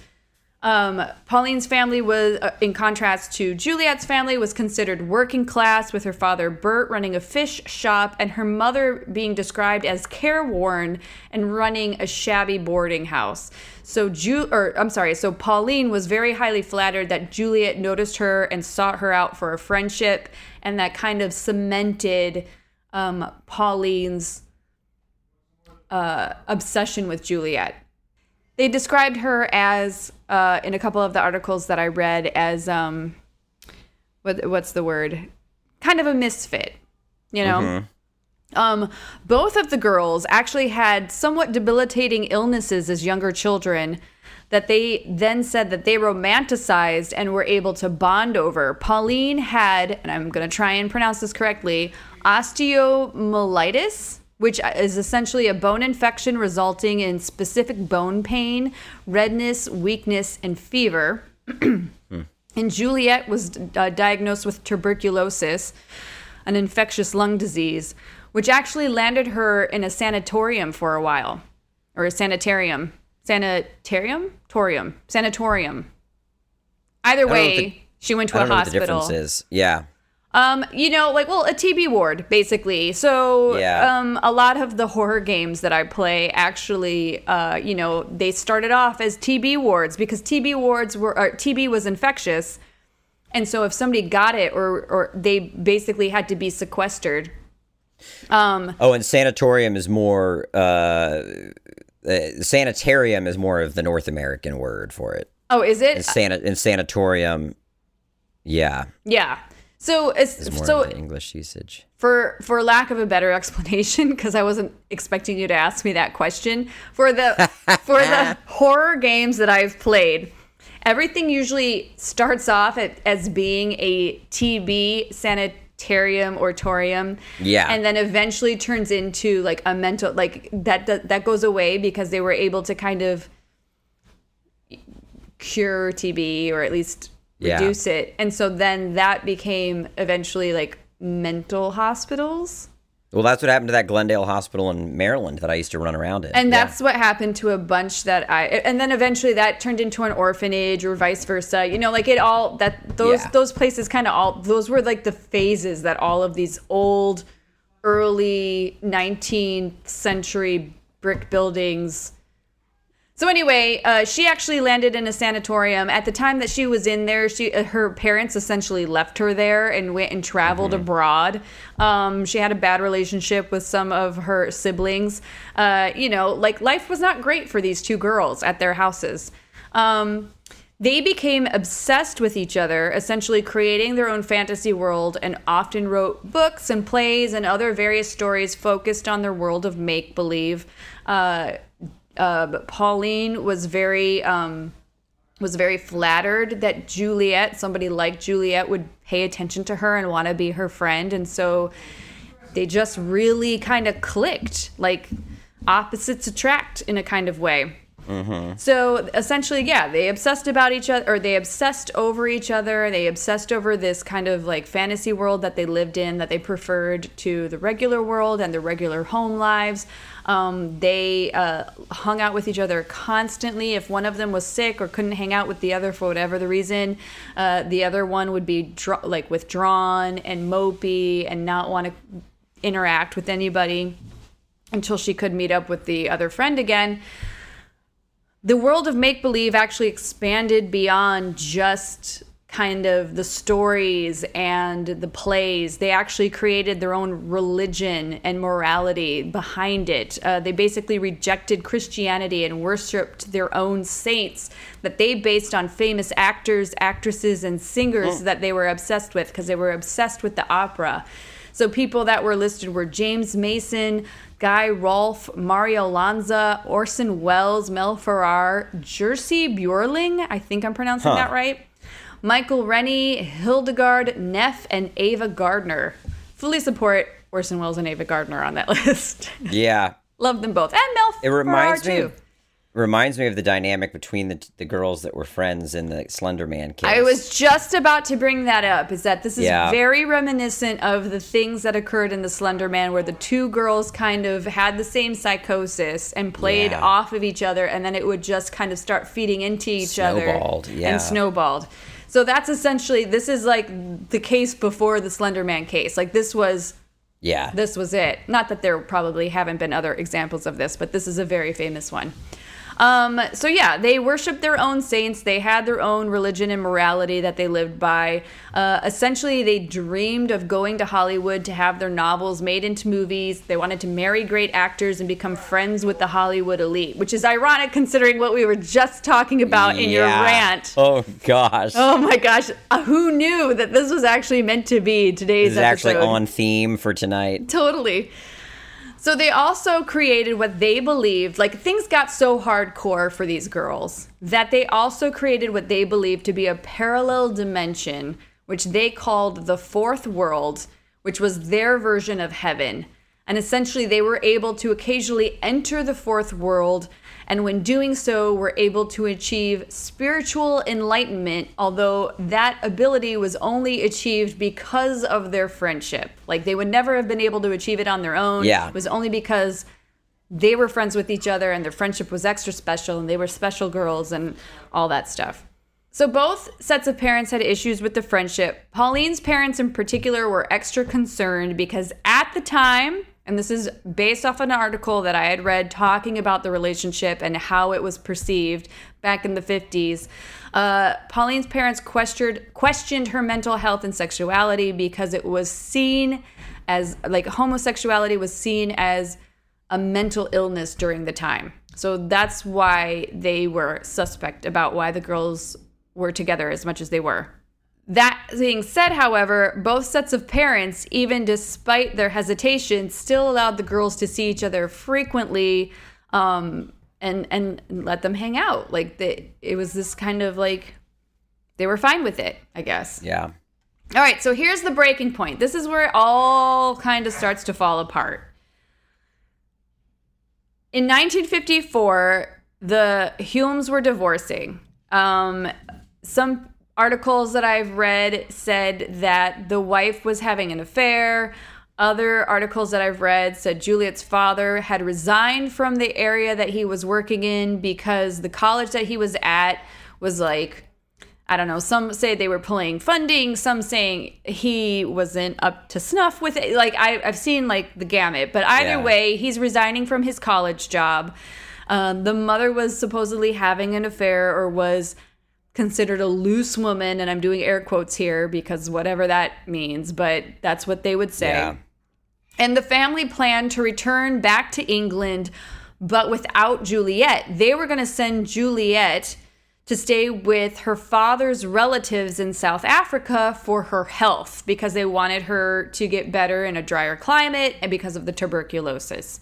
Pauline's family was, in contrast to Juliet's family, was considered working class, with her father, Bert, running a fish shop and her mother being described as careworn and running a shabby boarding house. So Pauline was very highly flattered that Juliet noticed her and sought her out for a friendship, and that kind of cemented Pauline's obsession with Juliet. They described her as, in a couple of the articles that I read, as, what's the word? Kind of a misfit, you know? Mm-hmm. Both of the girls actually had somewhat debilitating illnesses as younger children that they then said that they romanticized and were able to bond over. Pauline had, and I'm going to try and pronounce this correctly, osteomyelitis, which is essentially a bone infection resulting in specific bone pain, redness, weakness, and fever. And Juliet was diagnosed with tuberculosis, an infectious lung disease, which actually landed her in a sanatorium for a while. Or a sanitarium. Sanitarium? Torium. Sanatorium. Either way, she went to a hospital. I don't know what the difference is. Yeah. A TB ward, basically. So, yeah. A lot of the horror games that I play actually, they started off as TB wards because TB was infectious. And so if somebody got it or they basically had to be sequestered. And sanitarium is more of the North American word for it. Oh, is it? And sanatorium. Yeah. Yeah. So it's more of the English usage. For lack of a better explanation, because I wasn't expecting you to ask me that question, for the horror games that I've played, everything usually starts off as being a TB sanitarium or torium, yeah, and then eventually turns into like a mental that goes away because they were able to kind of cure TB or at least. Yeah. Reduce it. And so then that became eventually like mental hospitals. Well, that's what happened to that Glendale hospital in Maryland that I used to run around in. And that's what happened to a bunch and then eventually that turned into an orphanage or vice versa. You know, like it all, that those places kind of all, those were like the phases that all of these old, early 19th century brick buildings. So anyway, she actually landed in a sanatorium. At the time that she was in there, her parents essentially left her there and went and traveled abroad. She had a bad relationship with some of her siblings. Life was not great for these two girls at their houses. They became obsessed with each other, essentially creating their own fantasy world, and often wrote books and plays and other various stories focused on their world of make-believe. But Pauline was very flattered that Juliet, somebody like Juliet, would pay attention to her and want to be her friend. And so they just really kind of clicked, like opposites attract in a kind of way. Mm-hmm. So essentially, they obsessed about each other, or they obsessed over each other. They obsessed over this kind of like fantasy world that they lived in, that they preferred to the regular world and their regular home lives. They hung out with each other constantly. If one of them was sick or couldn't hang out with the other for whatever the reason, the other one would be withdrawn and mopey and not want to interact with anybody until she could meet up with the other friend again. The world of make-believe actually expanded beyond just kind of the stories and the plays. They actually created their own religion and morality behind it. They basically rejected Christianity and worshipped their own saints that they based on famous actors, actresses, and singers that they were obsessed with, because they were obsessed with the opera. So people that were listed were James Mason, Guy Rolfe, Mario Lanza, Orson Welles, Mel Ferrer, Jersey Bjorling, I think I'm pronouncing that right, Michael Rennie, Hildegard, Neff, and Ava Gardner. Fully support Orson Welles and Ava Gardner on that list. Yeah. Love them both. And Mel Ferrer, too. reminds me of the dynamic between the girls that were friends in the Slender Man case. I was just about to bring that up, is that this is very reminiscent of the things that occurred in the Slender Man, where the two girls kind of had the same psychosis and played off of each other, and then it would just kind of start feeding into each other. And snowballed. So that's essentially, this is like the case before the Slender Man case. Like this was... Yeah. This was it. Not that there probably haven't been other examples of this, but this is a very famous one. So yeah, they worshiped their own saints. They had their own religion and morality that they lived by. Essentially, they dreamed of going to Hollywood to have their novels made into movies. They wanted to marry great actors and become friends with the Hollywood elite, which is ironic considering what we were just talking about in your rant. Oh, gosh. Oh, my gosh. Who knew that this was actually meant to be today's episode? This is actually on theme for tonight. Totally. So they also created what they believed, like things got so hardcore for these girls, that they also created what they believed to be a parallel dimension, which they called the fourth world, which was their version of heaven. And essentially they were able to occasionally enter the fourth world, and when doing so were able to achieve spiritual enlightenment, although that ability was only achieved because of their friendship. Like they would never have been able to achieve it on their own. Yeah. It was only because they were friends with each other and their friendship was extra special and they were special girls and all that stuff. So both sets of parents had issues with the friendship. Pauline's parents in particular were extra concerned because at the time... And this is based off an article that I had read talking about the relationship and how it was perceived back in the 50s. Pauline's parents questioned her mental health and sexuality because it was seen as, like, homosexuality was seen as a mental illness during the time. So that's why they were suspect about why the girls were together as much as they were. That being said, however, both sets of parents, even despite their hesitation, still allowed the girls to see each other frequently and let them hang out. Like, it was this kind of, like, they were fine with it, I guess. Yeah. All right, so here's the breaking point. This is where it all kind of starts to fall apart. In 1954, the Hulmes were divorcing. Some articles that I've read said that the wife was having an affair. Other articles that I've read said Juliet's father had resigned from the area that he was working in because the college that he was at was like, I don't know, some say they were pulling funding, some saying he wasn't up to snuff with it. Like, I've seen, like, the gamut. But either way, he's resigning from his college job. The mother was supposedly having an affair or was considered a loose woman, and I'm doing air quotes here because whatever that means, but that's what they would say. Yeah. And the family planned to return back to England, but without Juliet. They were going to send Juliet to stay with her father's relatives in South Africa for her health because they wanted her to get better in a drier climate and because of the tuberculosis.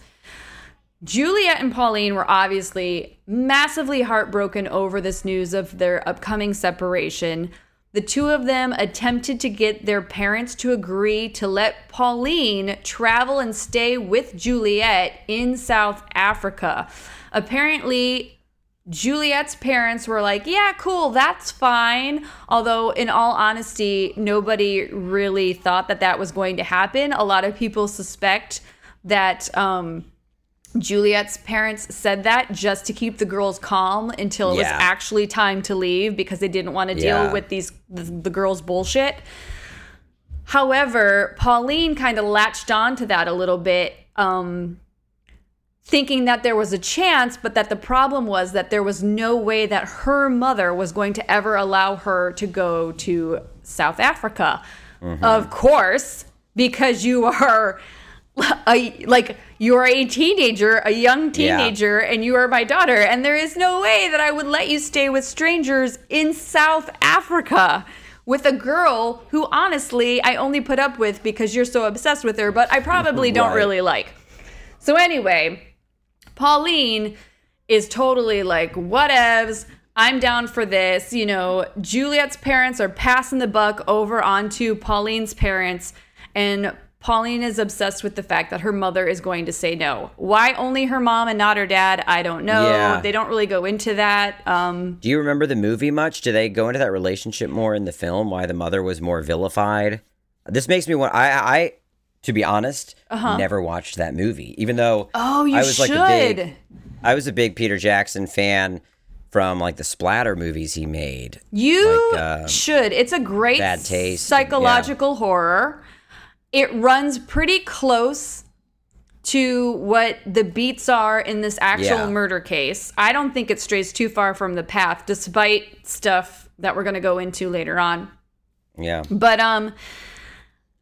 Juliet and Pauline were obviously massively heartbroken over this news of their upcoming separation. The two of them attempted to get their parents to agree to let Pauline travel and stay with Juliet in South Africa. Apparently, Juliet's parents were like, yeah, cool, that's fine. Although, in all honesty, nobody really thought that that was going to happen. A lot of people suspect that... Juliet's parents said that just to keep the girls calm until it was actually time to leave because they didn't want to deal with the girls' bullshit. However, Pauline kind of latched on to that a little bit, thinking that there was a chance, but that the problem was that there was no way that her mother was going to ever allow her to go to South Africa. Mm-hmm. Of course, because you are... you're a young teenager, and you are my daughter, and there is no way that I would let you stay with strangers in South Africa with a girl who, honestly, I only put up with because you're so obsessed with her, but I probably don't really like. So anyway, Pauline is totally like, whatevs, I'm down for this. You know, Juliet's parents are passing the buck over onto Pauline's parents, and Pauline is obsessed with the fact that her mother is going to say no. Why only her mom and not her dad? I don't know. Yeah. They don't really go into that. Do you remember the movie much? Do they go into that relationship more in the film? Why the mother was more vilified? This makes me want... I to be honest, never watched that movie. Even though I was a big Peter Jackson fan from like the splatter movies he made. You like, should. It's a great Bad Taste, psychological horror. It runs pretty close to what the beats are in this actual murder case. I don't think it strays too far from the path, despite stuff that we're going to go into later on. Yeah. But,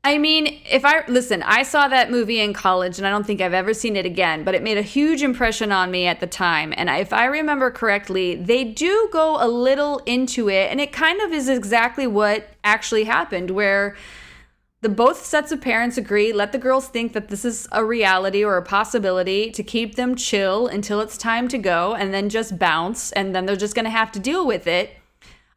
I mean, I saw that movie in college, and I don't think I've ever seen it again, but it made a huge impression on me at the time. And if I remember correctly, they do go a little into it, and it kind of is exactly what actually happened, where... The both sets of parents agree, let the girls think that this is a reality or a possibility to keep them chill until it's time to go and then just bounce. And then they're just going to have to deal with it.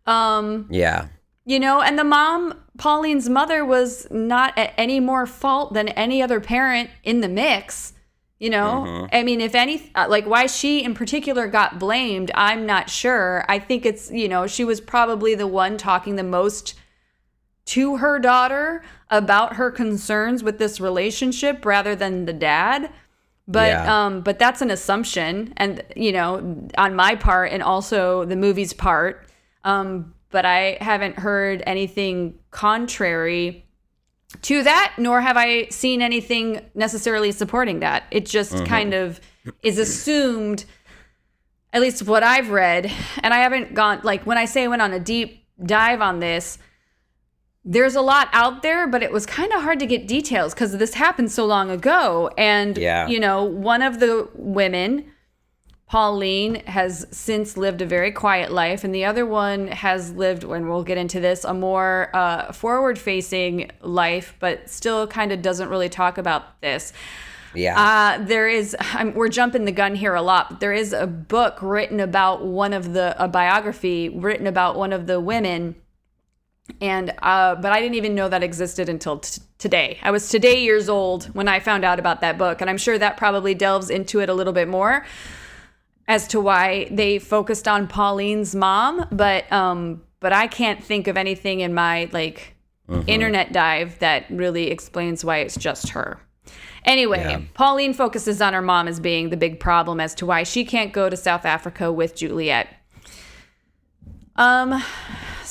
Yeah. You know, and the mom, Pauline's mother, was not at any more fault than any other parent in the mix. You know, I mean, if any, like why she in particular got blamed, I'm not sure. I think it's, you know, she was probably the one talking the most to her daughter about her concerns with this relationship rather than the dad. But that's an assumption. And, you know, on my part and also the movie's part. But I haven't heard anything contrary to that, nor have I seen anything necessarily supporting that. It just kind of is assumed, at least what I've read. And I haven't gone, like when I say I went on a deep dive on this, there's a lot out there, but it was kind of hard to get details because this happened so long ago. And, you know, one of the women, Pauline, has since lived a very quiet life. And the other one has lived, and we'll get into this, a more forward-facing life, but still kind of doesn't really talk about this. Yeah. We're jumping the gun here a lot, but there is a book written about a biography written about one of the women. And but I didn't even know that existed until today. I was today years old when I found out about that book. And I'm sure that probably delves into it a little bit more as to why they focused on Pauline's mom. But I can't think of anything in my like internet dive that really explains why it's just her. Anyway, Pauline focuses on her mom as being the big problem as to why she can't go to South Africa with Juliet.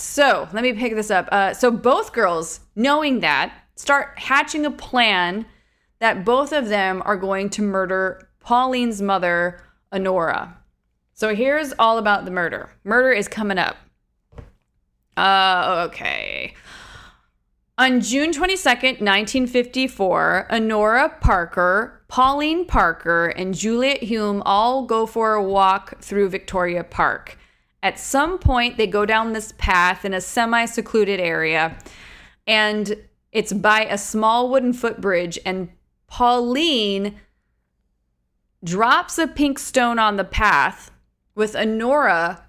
So let me pick this up. So both girls, knowing that, start hatching a plan that both of them are going to murder Pauline's mother, Honorah. So here's all about the murder. Murder is coming up. Okay. On June 22nd, 1954, Honorah Parker, Pauline Parker, and Juliet Hulme all go for a walk through Victoria Park. At some point, they go down this path in a semi-secluded area, and it's by a small wooden footbridge, and Pauline drops a pink stone on the path with Honorah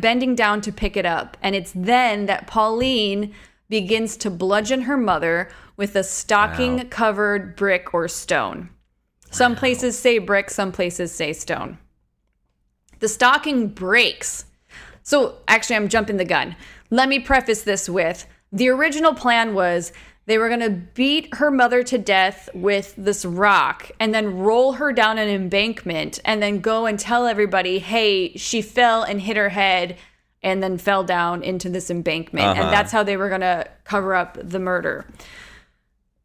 bending down to pick it up. And it's then that Pauline begins to bludgeon her mother with a stocking-covered brick or stone. Some places say brick, some places say stone. The stocking breaks. So actually, I'm jumping the gun. Let me preface this with the original plan was they were going to beat her mother to death with this rock and then roll her down an embankment and then go and tell everybody, hey, she fell and hit her head and then fell down into this embankment. And that's how they were going to cover up the murder.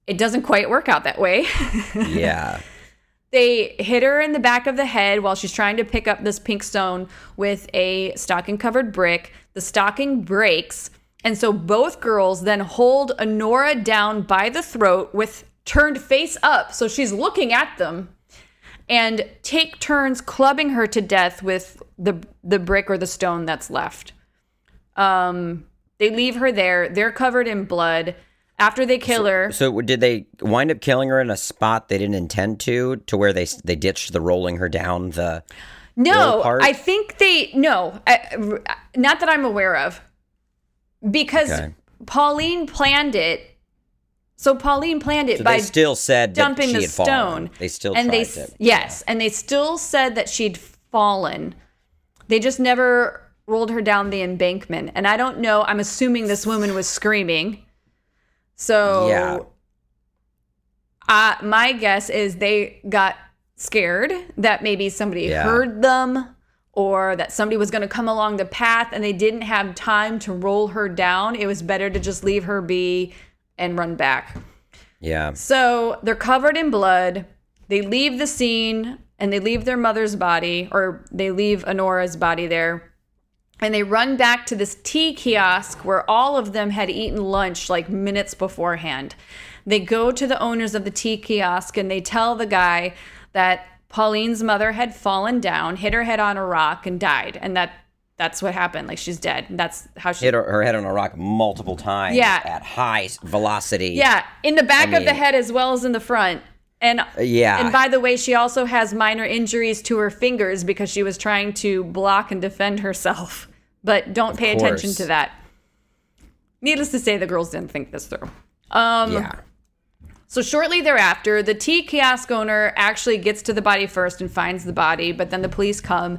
It doesn't quite work out that way. Yeah. They hit her in the back of the head while she's trying to pick up this pink stone with a stocking-covered brick. The stocking breaks, and so both girls then hold Honorah down by the throat with turned face up, so she's looking at them, and take turns clubbing her to death with the brick or the stone that's left. They leave her there. They're covered in blood. After they kill her. So did they wind up killing her in a spot they didn't intend to where they ditched the rolling her down the hill part? Not that I'm aware of. Because Pauline planned it So Pauline planned it by dumping the stone. They still tried it. Yes, and they still said that she'd fallen. They just never rolled her down the embankment. And I don't know. I'm assuming this woman was screaming. So yeah. My guess is they got scared that maybe somebody heard them or that somebody was going to come along the path and they didn't have time to roll her down. It was better to just leave her be and run back. Yeah. So they're covered in blood. They leave the scene and they leave their mother's body, or they leave Honorah's body there. And they run back to this tea kiosk where all of them had eaten lunch like minutes beforehand. They go to the owners of the tea kiosk and they tell the guy that Pauline's mother had fallen down, hit her head on a rock and died. And that's what happened. Like, she's dead. That's how she hit her head on a rock multiple times at high velocity. Yeah. In the back of the head as well as in the front. And and by the way, she also has minor injuries to her fingers because she was trying to block and defend herself. But don't pay attention to that. Needless to say, the girls didn't think this through. So shortly thereafter, the tea kiosk owner actually gets to the body first and finds the body. But then the police come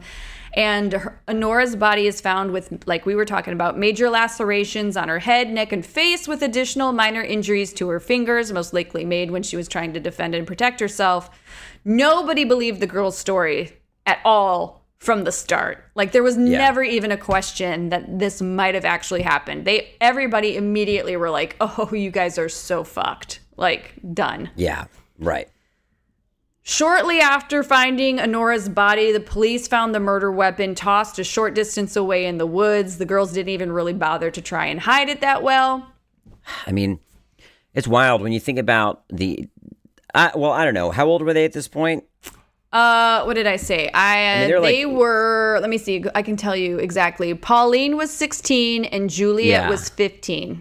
and Honorah's body is found with, like we were talking about, major lacerations on her head, neck, and face with additional minor injuries to her fingers, most likely made when she was trying to defend and protect herself. Nobody believed the girl's story at all. From the start, like there was never even a question that this might have actually happened. Everybody immediately were like, "Oh, you guys are so fucked." Like, done. Yeah, right. Shortly after finding Honorah's body, the police found the murder weapon tossed a short distance away in the woods. The girls didn't even really bother to try and hide it that well. I mean, it's wild when you think about I don't know. How old were they at this point? What did I say? Let me see. I can tell you exactly. Pauline was 16 and Juliet was 15.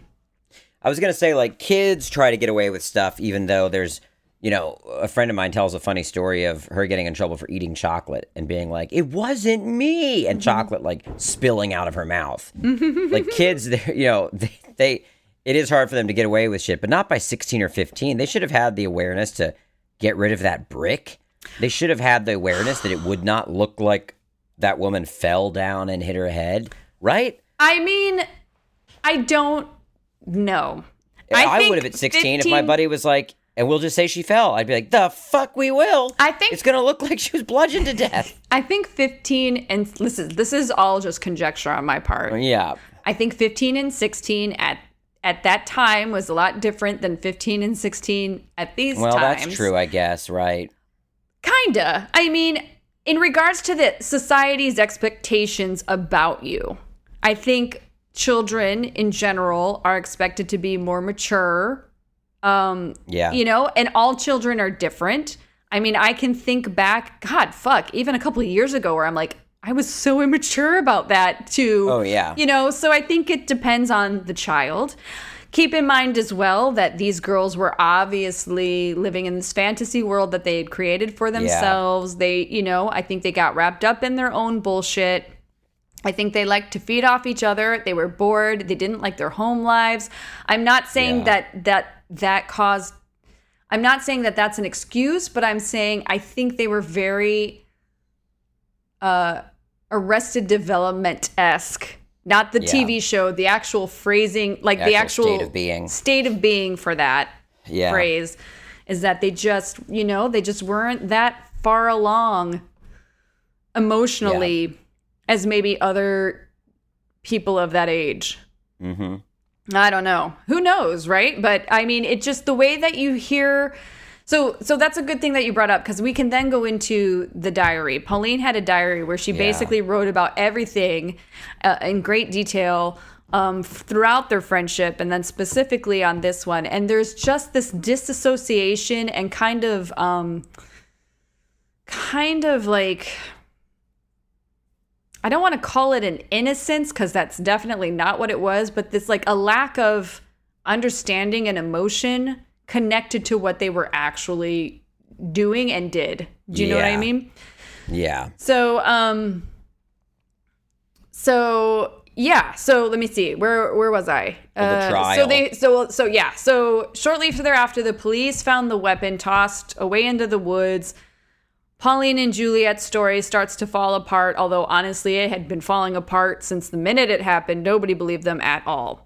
I was going to say, like, kids try to get away with stuff, even though there's, you know, a friend of mine tells a funny story of her getting in trouble for eating chocolate and being like, it wasn't me. And chocolate, like, spilling out of her mouth. Like, kids, you know, they it is hard for them to get away with shit, but not by 16 or 15. They should have had the awareness to get rid of that brick. They should have had the awareness that it would not look like that woman fell down and hit her head, right? I mean, I don't know. I would have at 16 if my buddy was like, and we'll just say she fell. I'd be like, the fuck we will. I think it's going to look like she was bludgeoned to death. I think 15 and this is all just conjecture on my part. Yeah. I think 15 and 16 at that time was a lot different than 15 and 16 at these times. Well, that's true, I guess, right? Kinda. I mean, in regards to the society's expectations about you, I think children in general are expected to be more mature. You know, and all children are different. I mean, I can think back, even a couple of years ago where I'm like, I was so immature about that too. Oh, yeah. You know, so I think it depends on the child. Keep in mind as well that these girls were obviously living in this fantasy world that they had created for themselves. Yeah. They, you know, I think they got wrapped up in their own bullshit. I think they liked to feed off each other. They were bored. They didn't like their home lives. I'm not saying that caused, I'm not saying that that's an excuse, but I'm saying I think they were very Arrested Development-esque. Not the TV show, the actual phrasing, like the actual state of being for that phrase is that they just, you know, they just weren't that far along emotionally as maybe other people of that age. Mm-hmm. I don't know. Who knows, right? But I mean, it just the way that you hear. So that's a good thing that you brought up because we can then go into the diary. Pauline had a diary where she basically wrote about everything in great detail throughout their friendship and then specifically on this one. And there's just this disassociation and kind of like, I don't want to call it an innocence because that's definitely not what it was, but this like a lack of understanding and emotion connected to what they were actually doing and did. Do you know what I mean? Yeah. So Yeah. So let me see. Where was I? The trial. So So shortly thereafter, the police found the weapon tossed away into the woods. Pauline and Juliet's story starts to fall apart, although honestly, it had been falling apart since the minute it happened. Nobody believed them at all.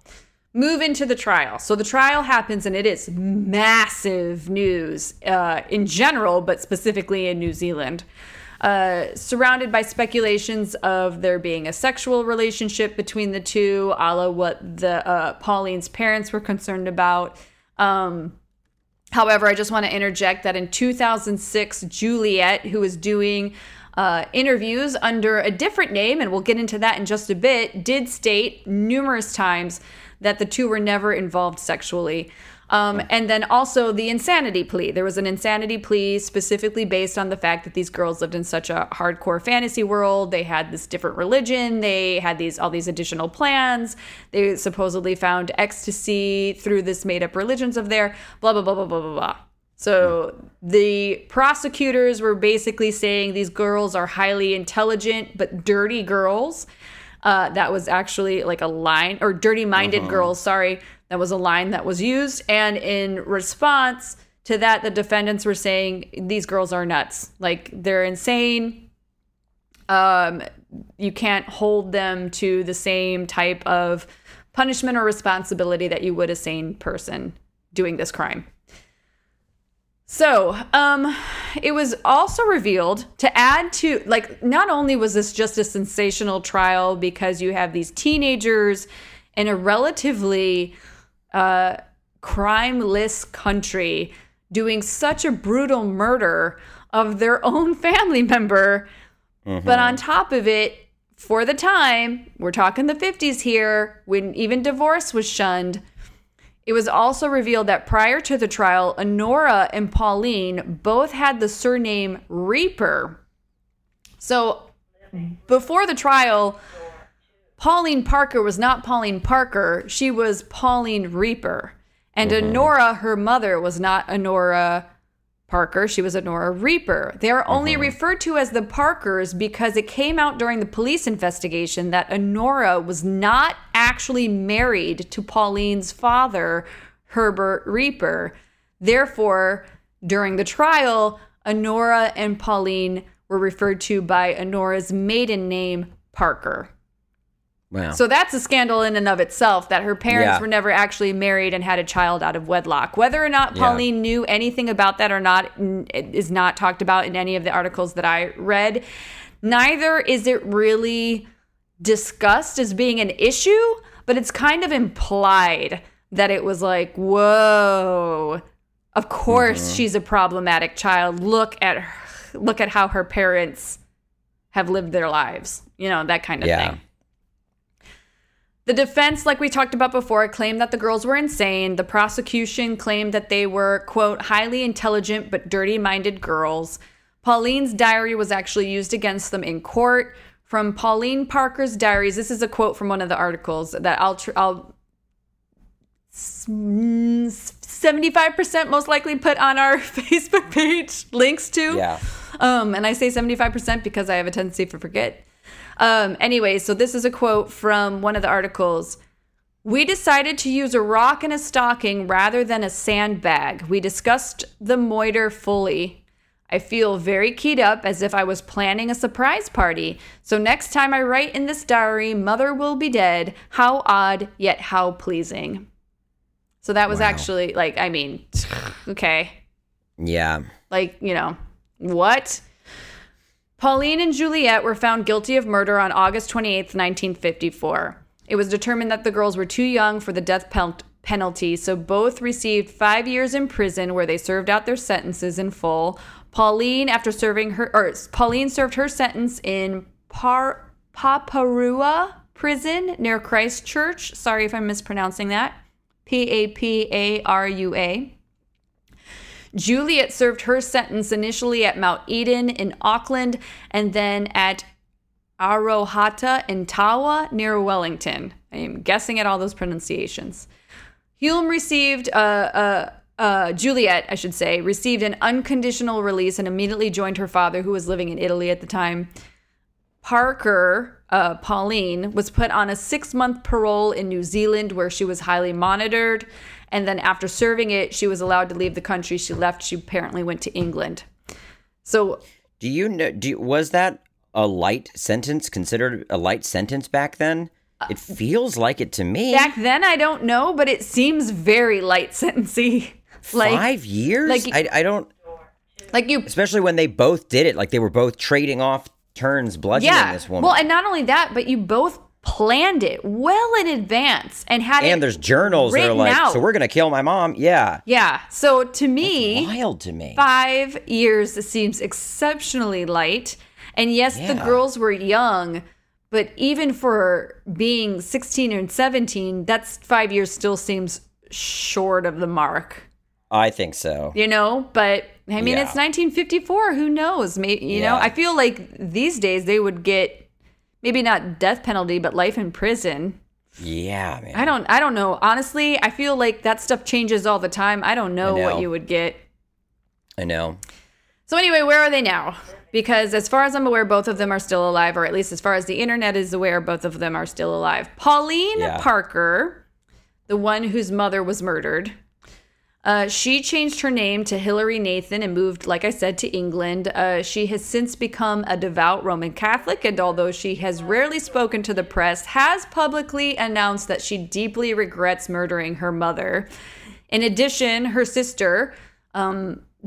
Move into the trial. So the trial happens, and it is massive news in general, but specifically in New Zealand. Surrounded by speculations of there being a sexual relationship between the two, a la what the Pauline's parents were concerned about. However, I just want to interject that in 2006, Juliet, who was doing interviews under a different name, and we'll get into that in just a bit, did state numerous times that the two were never involved sexually. And then also the insanity plea. There was an insanity plea specifically based on the fact that these girls lived in such a hardcore fantasy world. They had this different religion. They had all these additional plans. They supposedly found ecstasy through this made-up religions of their blah, blah, blah, blah, blah, blah, blah. So the prosecutors were basically saying these girls are highly intelligent but dirty girls. That was actually like a line, or dirty-minded girls, sorry. That was a line that was used. And in response to that, the defendants were saying, these girls are nuts. Like, they're insane. You can't hold them to the same type of punishment or responsibility that you would a sane person doing this crime. So it was also revealed to add to, like, not only was this just a sensational trial because you have these teenagers in a relatively crime-less country doing such a brutal murder of their own family member. Mm-hmm. But on top of it, for the time, we're talking the 50s here, when even divorce was shunned, it was also revealed that prior to the trial, Honorah and Pauline both had the surname Rieper. So before the trial, Pauline Parker was not Pauline Parker. She was Pauline Rieper. And Honorah, her mother, was not Honorah Parker. She was Honorah Rieper. They are only referred to as the Parkers because it came out during the police investigation that Honorah was not actually married to Pauline's father, Herbert Rieper. Therefore, during the trial, Honorah and Pauline were referred to by Honorah's maiden name, Parker. Wow. So that's a scandal in and of itself, that her parents were never actually married and had a child out of wedlock. Whether or not Pauline knew anything about that or not is not talked about in any of the articles that I read. Neither is it really discussed as being an issue, but it's kind of implied that it was like, whoa, of course she's a problematic child. Look at how her parents have lived their lives. You know, that kind of thing. The defense, like we talked about before, claimed that the girls were insane. The prosecution claimed that they were, quote, highly intelligent but dirty-minded girls. Pauline's diary was actually used against them in court. From Pauline Parker's diaries, this is a quote from one of the articles that I'll 75% most likely put on our Facebook page links to. Yeah. And I say 75% because I have a tendency to forget. Anyway, so this is a quote from one of the articles. We decided to use a rock in a stocking rather than a sandbag. We discussed the moiter fully. I feel very keyed up as if I was planning a surprise party. So next time I write in this diary, mother will be dead. How odd, yet how pleasing. So that was actually like, I mean, okay. Yeah. Like, you know, what? Pauline and Juliet were found guilty of murder on August 28, 1954. It was determined that the girls were too young for the death penalty, so both received 5 years in prison where they served out their sentences in full. Pauline served her sentence in Paparua Prison near Christchurch. Sorry if I'm mispronouncing that. Paparua. Juliet served her sentence initially at Mount Eden in Auckland and then at Arohata in Tawa near Wellington. I am guessing at all those pronunciations. Hulme received, Juliet received an unconditional release and immediately joined her father, who was living in Italy at the time. Parker, Pauline, was put on a 6-month parole in New Zealand where she was highly monitored. And then after serving it, she was allowed to leave the country. She left. She apparently went to England. So do you know, was that a light sentence, considered a light sentence back then? It feels like it to me. Back then, I don't know, but it seems very light sentencey. Like, 5 years? Like, I don't... Like you, especially when they both did it. Like they were both trading off turns, bludgeoning this woman. Well, and not only that, but you both planned it well in advance and had it. And there's journals that are like, so we're going to kill my mom. Yeah. Yeah. So to me... That's wild to me. 5 years seems exceptionally light. And yes, the girls were young, but even for being 16 and 17, that's 5 years still seems short of the mark. I think so. You know, but I mean, it's 1954. Who knows? Maybe, you know, I feel like these days they would get maybe not death penalty, but life in prison. Yeah, man. I don't know. Honestly, I feel like that stuff changes all the time. I don't know what you would get. I know. So anyway, where are they now? Because as far as I'm aware, both of them are still alive, or at least as far as the internet is aware, both of them are still alive. Pauline Parker, the one whose mother was murdered, she changed her name to Hillary Nathan and moved, like I said, to England. She has since become a devout Roman Catholic, and although she has rarely spoken to the press, has publicly announced that she deeply regrets murdering her mother. In addition, her sister...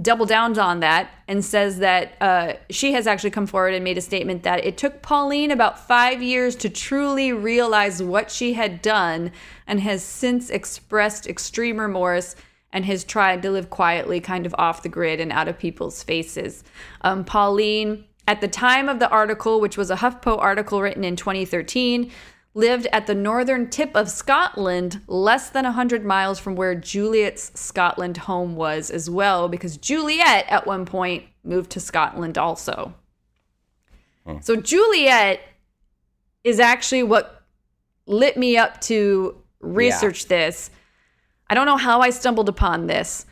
double down on that and says that she has actually come forward and made a statement that it took Pauline about 5 years to truly realize what she had done and has since expressed extreme remorse and has tried to live quietly, kind of off the grid and out of people's faces. Pauline, at the time of the article, which was a HuffPo article written in 2013, lived at the northern tip of Scotland, less than 100 miles from where Juliet's Scotland home was as well, because Juliet, at one point, moved to Scotland also. So Juliet is actually what lit me up to research this. I don't know how I stumbled upon this.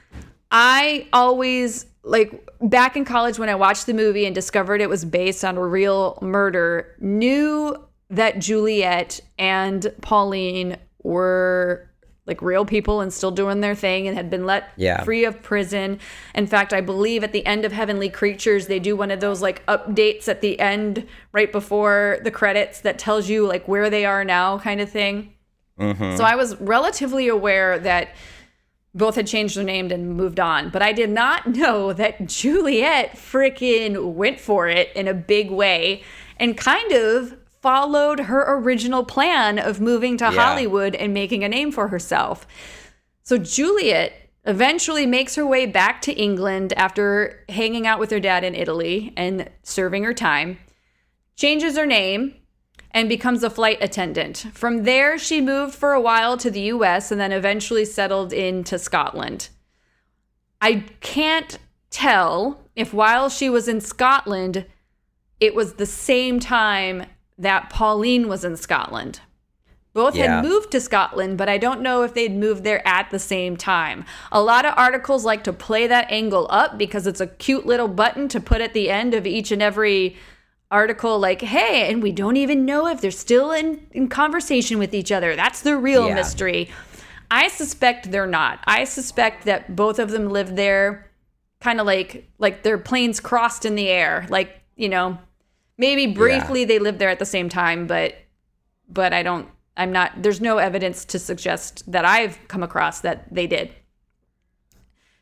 I always... Like back in college when I watched the movie and discovered it was based on a real murder, knew that Juliet and Pauline were like real people and still doing their thing and had been let free of prison. In fact, I believe at the end of Heavenly Creatures, they do one of those like updates at the end right before the credits that tells you like where they are now kind of thing. Mm-hmm. So I was relatively aware that both had changed their name and moved on. But I did not know that Juliet freaking went for it in a big way and kind of followed her original plan of moving to Hollywood and making a name for herself. So Juliet eventually makes her way back to England after hanging out with her dad in Italy and serving her time, changes her name, and becomes a flight attendant. From there, she moved for a while to the US and then eventually settled into Scotland. I can't tell if while she was in Scotland, it was the same time that Pauline was in Scotland. Both had moved to Scotland, but I don't know if they'd moved there at the same time. A lot of articles like to play that angle up because it's a cute little button to put at the end of each and every article like, hey, and we don't even know if they're still in conversation with each other. That's the real mystery. I suspect they're not. I suspect that both of them lived there kind of like their planes crossed in the air. Like, you know, maybe briefly they lived there at the same time, but I'm not, there's no evidence to suggest that I've come across that they did.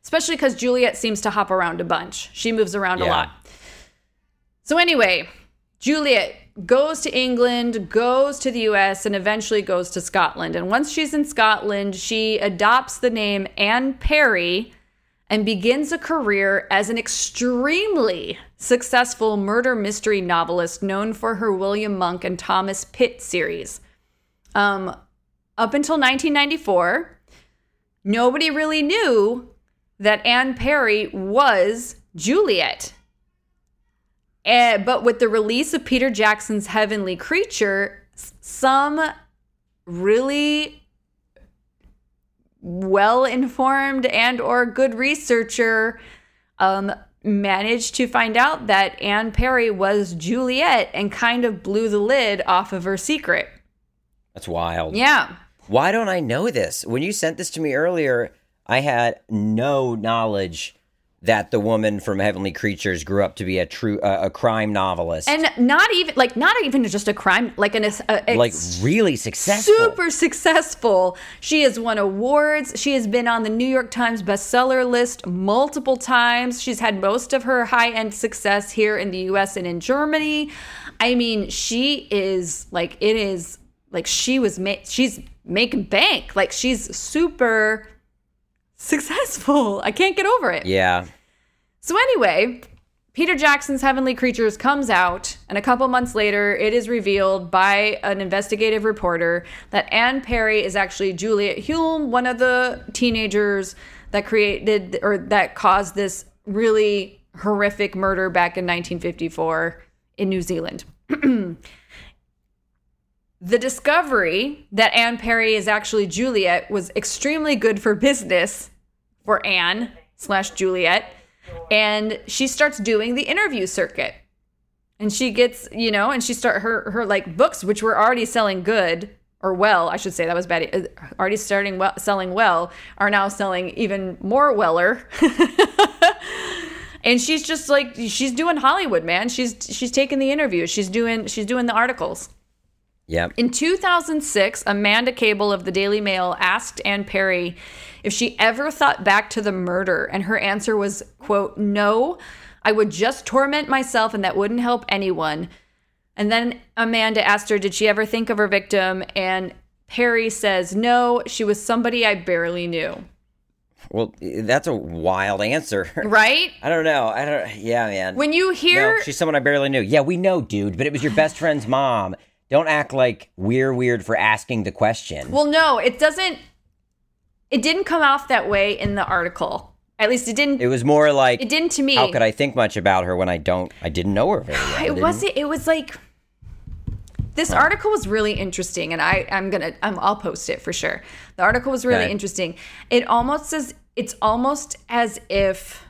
Especially because Juliet seems to hop around a bunch. She moves around a lot. So anyway, Juliet goes to England, goes to the US, and eventually goes to Scotland. And once she's in Scotland, she adopts the name Anne Perry and begins a career as an extremely successful murder mystery novelist known for her William Monk and Thomas Pitt series. Up until 1994, nobody really knew that Anne Perry was Juliet. But with the release of Peter Jackson's Heavenly Creature, some really well-informed and or good researcher managed to find out that Anne Perry was Juliet and kind of blew the lid off of her secret. That's wild. Yeah. Why don't I know this? When you sent this to me earlier, I had no knowledge that the woman from Heavenly Creatures grew up to be a crime novelist, and not even just a crime, like really successful, super successful. She has won awards. She has been on the New York Times bestseller list multiple times. She's had most of her high-end success here in the U.S. and in Germany. I mean, she is like it is like she was. She's making bank. Like she's super successful. I can't get over it. Yeah. So anyway, Peter Jackson's Heavenly Creatures comes out, and a couple months later, it is revealed by an investigative reporter that Anne Perry is actually Juliet Hulme, one of the teenagers that created or that caused this really horrific murder back in 1954 in New Zealand. The discovery that Anne Perry is actually Juliet was extremely good for business for Anne/Juliet. And she starts doing the interview circuit. And she gets, you know, and she start her like books, which were already selling good or well, I should say that was bad. Already starting well, selling well, are now selling even more weller. And she's just like, she's doing Hollywood, man. She's taking the interviews. She's doing the articles. Yep. In 2006, Amanda Cable of the Daily Mail asked Anne Perry if she ever thought back to the murder, and her answer was, quote, "No, I would just torment myself, and that wouldn't help anyone." And then Amanda asked her, did she ever think of her victim? And Perry says, "No, she was somebody I barely knew." Well, that's a wild answer. Right? I don't know. Yeah, man. When you hear... No, she's someone I barely knew. Yeah, we know, dude, but it was your best friend's mom. Don't act like we're weird for asking the question. Well, no, it didn't come off that way in the article. At least it didn't. It was more like, it didn't to me. How could I think much about her when I didn't know her very well? This article was really interesting, and I'll post it for sure. The article was really interesting. It's almost as if,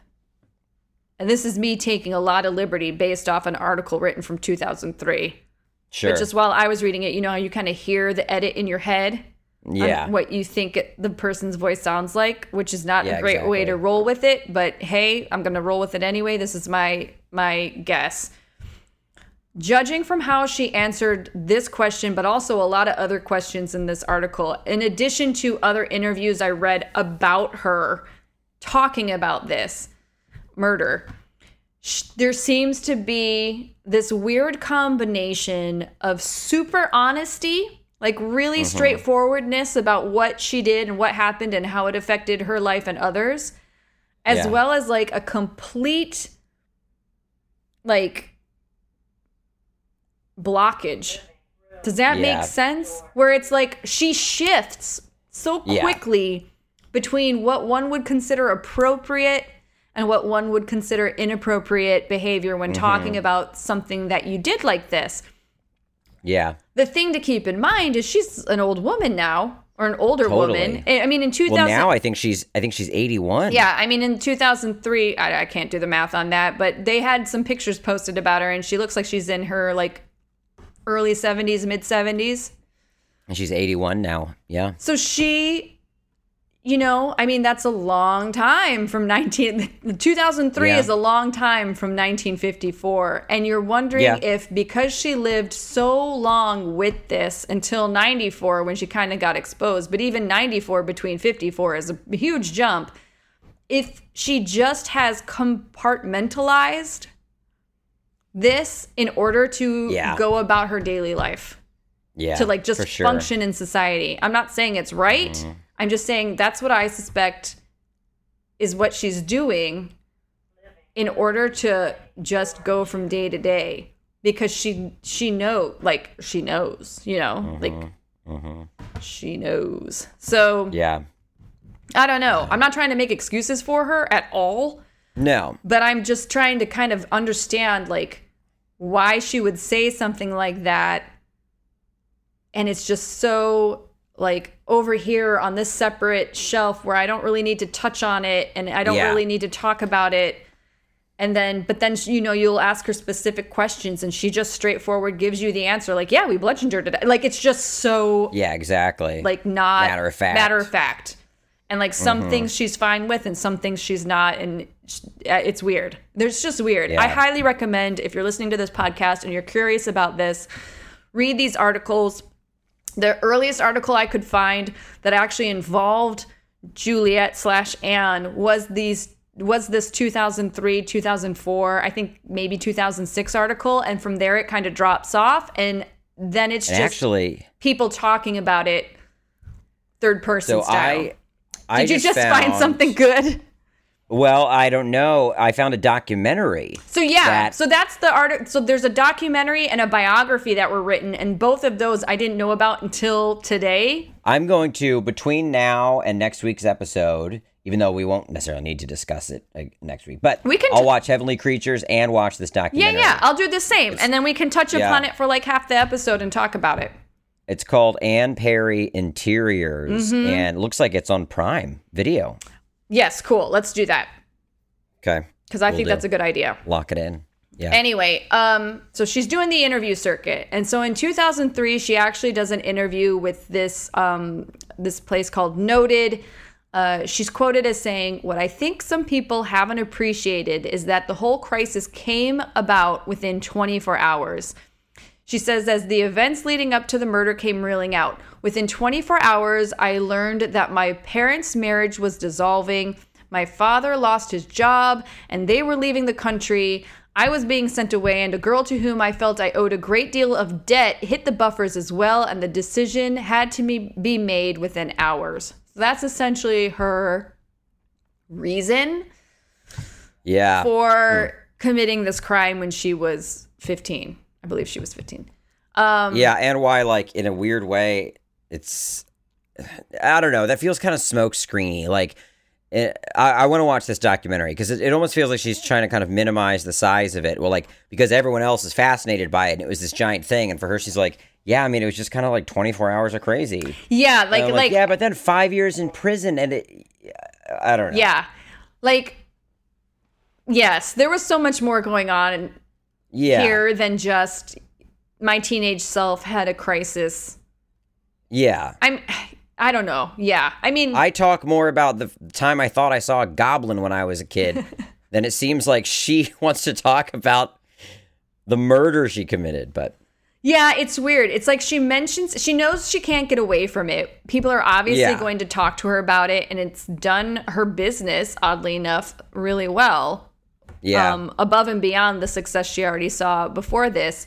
and this is me taking a lot of liberty based off an article written from 2003. Sure. But just while I was reading it, you know how you kind of hear the edit in your head? Yeah. On what you think the person's voice sounds like, which is not a great way to roll with it. But hey, I'm going to roll with it anyway. This is my guess. Judging from how she answered this question, but also a lot of other questions in this article, in addition to other interviews I read about her talking about this murder, there seems to be this weird combination of super honesty, like really straightforwardness about what she did and what happened and how it affected her life and others, as well as like a complete like blockage. Does that make sense? Where it's like she shifts so quickly between what one would consider appropriate and what one would consider inappropriate behavior when talking about something that you did like this. Yeah. The thing to keep in mind is she's an old woman now, or an older woman. I mean, in 2000. Well, now I think she's 81. Yeah, I mean, in 2003, I can't do the math on that, but they had some pictures posted about her, and she looks like she's in her like early 70s, mid 70s. And she's 81 now. Yeah. So she. You know, I mean, that's a long time from 2003 is a long time from 1954. And you're wondering if, because she lived so long with this until 94 when she kind of got exposed, but even 94 between 54 is a huge jump, if she just has compartmentalized this in order to go about her daily life. Yeah, to like just function in society. I'm not saying it's right. Mm-hmm. I'm just saying that's what I suspect is what she's doing in order to just go from day to day, because she knows, you know, she knows. So I don't know. I'm not trying to make excuses for her at all. No. But I'm just trying to kind of understand like why she would say something like that. And it's just so like over here on this separate shelf where I don't really need to touch on it and I don't really need to talk about it. And then, but then, you know, you'll ask her specific questions and she just straightforward gives you the answer. Like, yeah, we bludgeoned her to death. Like, it's just so. Yeah, exactly. Like, not. Matter of fact. And like some things she's fine with and some things she's not. And it's weird. There's just weird. Yeah. I highly recommend, if you're listening to this podcast and you're curious about this, read these articles. The earliest article I could find that actually involved Juliet/Anne was this 2003, 2004, I think maybe 2006 article. And from there it kind of drops off. And then it's and just actually, people talking about it third person style. I Did you just find something good? Well, I don't know. I found a documentary. So yeah, so that's the article. So there's a documentary and a biography that were written, and both of those I didn't know about until today. I'm going to, between now and next week's episode, even though we won't necessarily need to discuss it next week, but we can I'll watch Heavenly Creatures and watch this documentary. Yeah, I'll do the same. And then we can touch upon it for like half the episode and talk about it. It's called Anne Perry Interiors, and it looks like it's on Prime Video. Yes, cool. Let's do that. Okay. Because I think that's a good idea. Lock it in. Yeah. Anyway, so she's doing the interview circuit. And so in 2003, she actually does an interview with this this place called Noted. She's quoted as saying, "What I think some people haven't appreciated is that the whole crisis came about within 24 hours. She says, as the events leading up to the murder came reeling out, within 24 hours, I learned that my parents' marriage was dissolving. My father lost his job and they were leaving the country. I was being sent away, and a girl to whom I felt I owed a great deal of debt hit the buffers as well. And the decision had to be made within hours." So that's essentially her reason for committing this crime when she was 15. I believe she was 15. And why, like, in a weird way, it's, I don't know, that feels kind of smokescreeny. Like, I want to watch this documentary because it almost feels like she's trying to kind of minimize the size of it. Well, like, because everyone else is fascinated by it and it was this giant thing. And for her, she's like, yeah, I mean, it was just kind of like 24 hours of crazy. Yeah, like. Yeah, but then 5 years in prison and it, I don't know. Yeah, like, yes, there was so much more going on and. Yeah. Here than just my teenage self had a crisis. Yeah. I don't know. Yeah. I mean, I talk more about the time I thought I saw a goblin when I was a kid than it seems like she wants to talk about the murder she committed, but. Yeah, it's weird. It's like she knows she can't get away from it. People are obviously going to talk to her about it, and it's done her business, oddly enough, really well. Yeah. Above and beyond the success she already saw before this.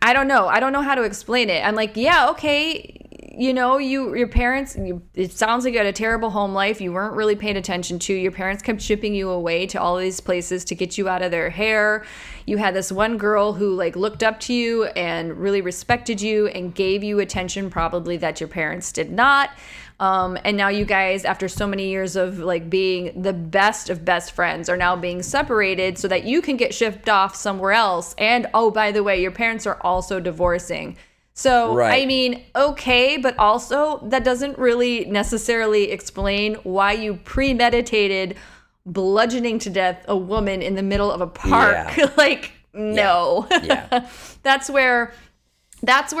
I don't know. I don't know how to explain it. I'm like, yeah, okay, you know, your parents, it sounds like you had a terrible home life. You weren't really paid attention to. Your parents kept shipping you away to all these places to get you out of their hair. You had this one girl who, like, looked up to you and really respected you and gave you attention probably that your parents did not. And now you guys, after so many years of, like, being the best of best friends, are now being separated so that you can get shipped off somewhere else. And, oh, by the way, your parents are also divorcing. So, right. I mean, okay, but also that doesn't really necessarily explain why you premeditated bludgeoning to death a woman in the middle of a park. Yeah. Like, no. Yeah. Yeah. That's where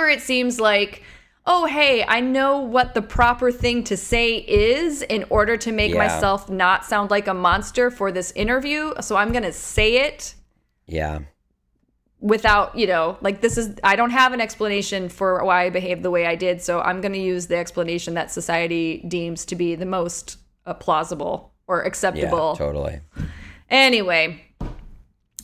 it seems like, oh, hey, I know what the proper thing to say is in order to make myself not sound like a monster for this interview. So I'm going to say it. Yeah. Without, you know, like, I don't have an explanation for why I behaved the way I did. So I'm going to use the explanation that society deems to be the most plausible or acceptable. Yeah, totally. Anyway.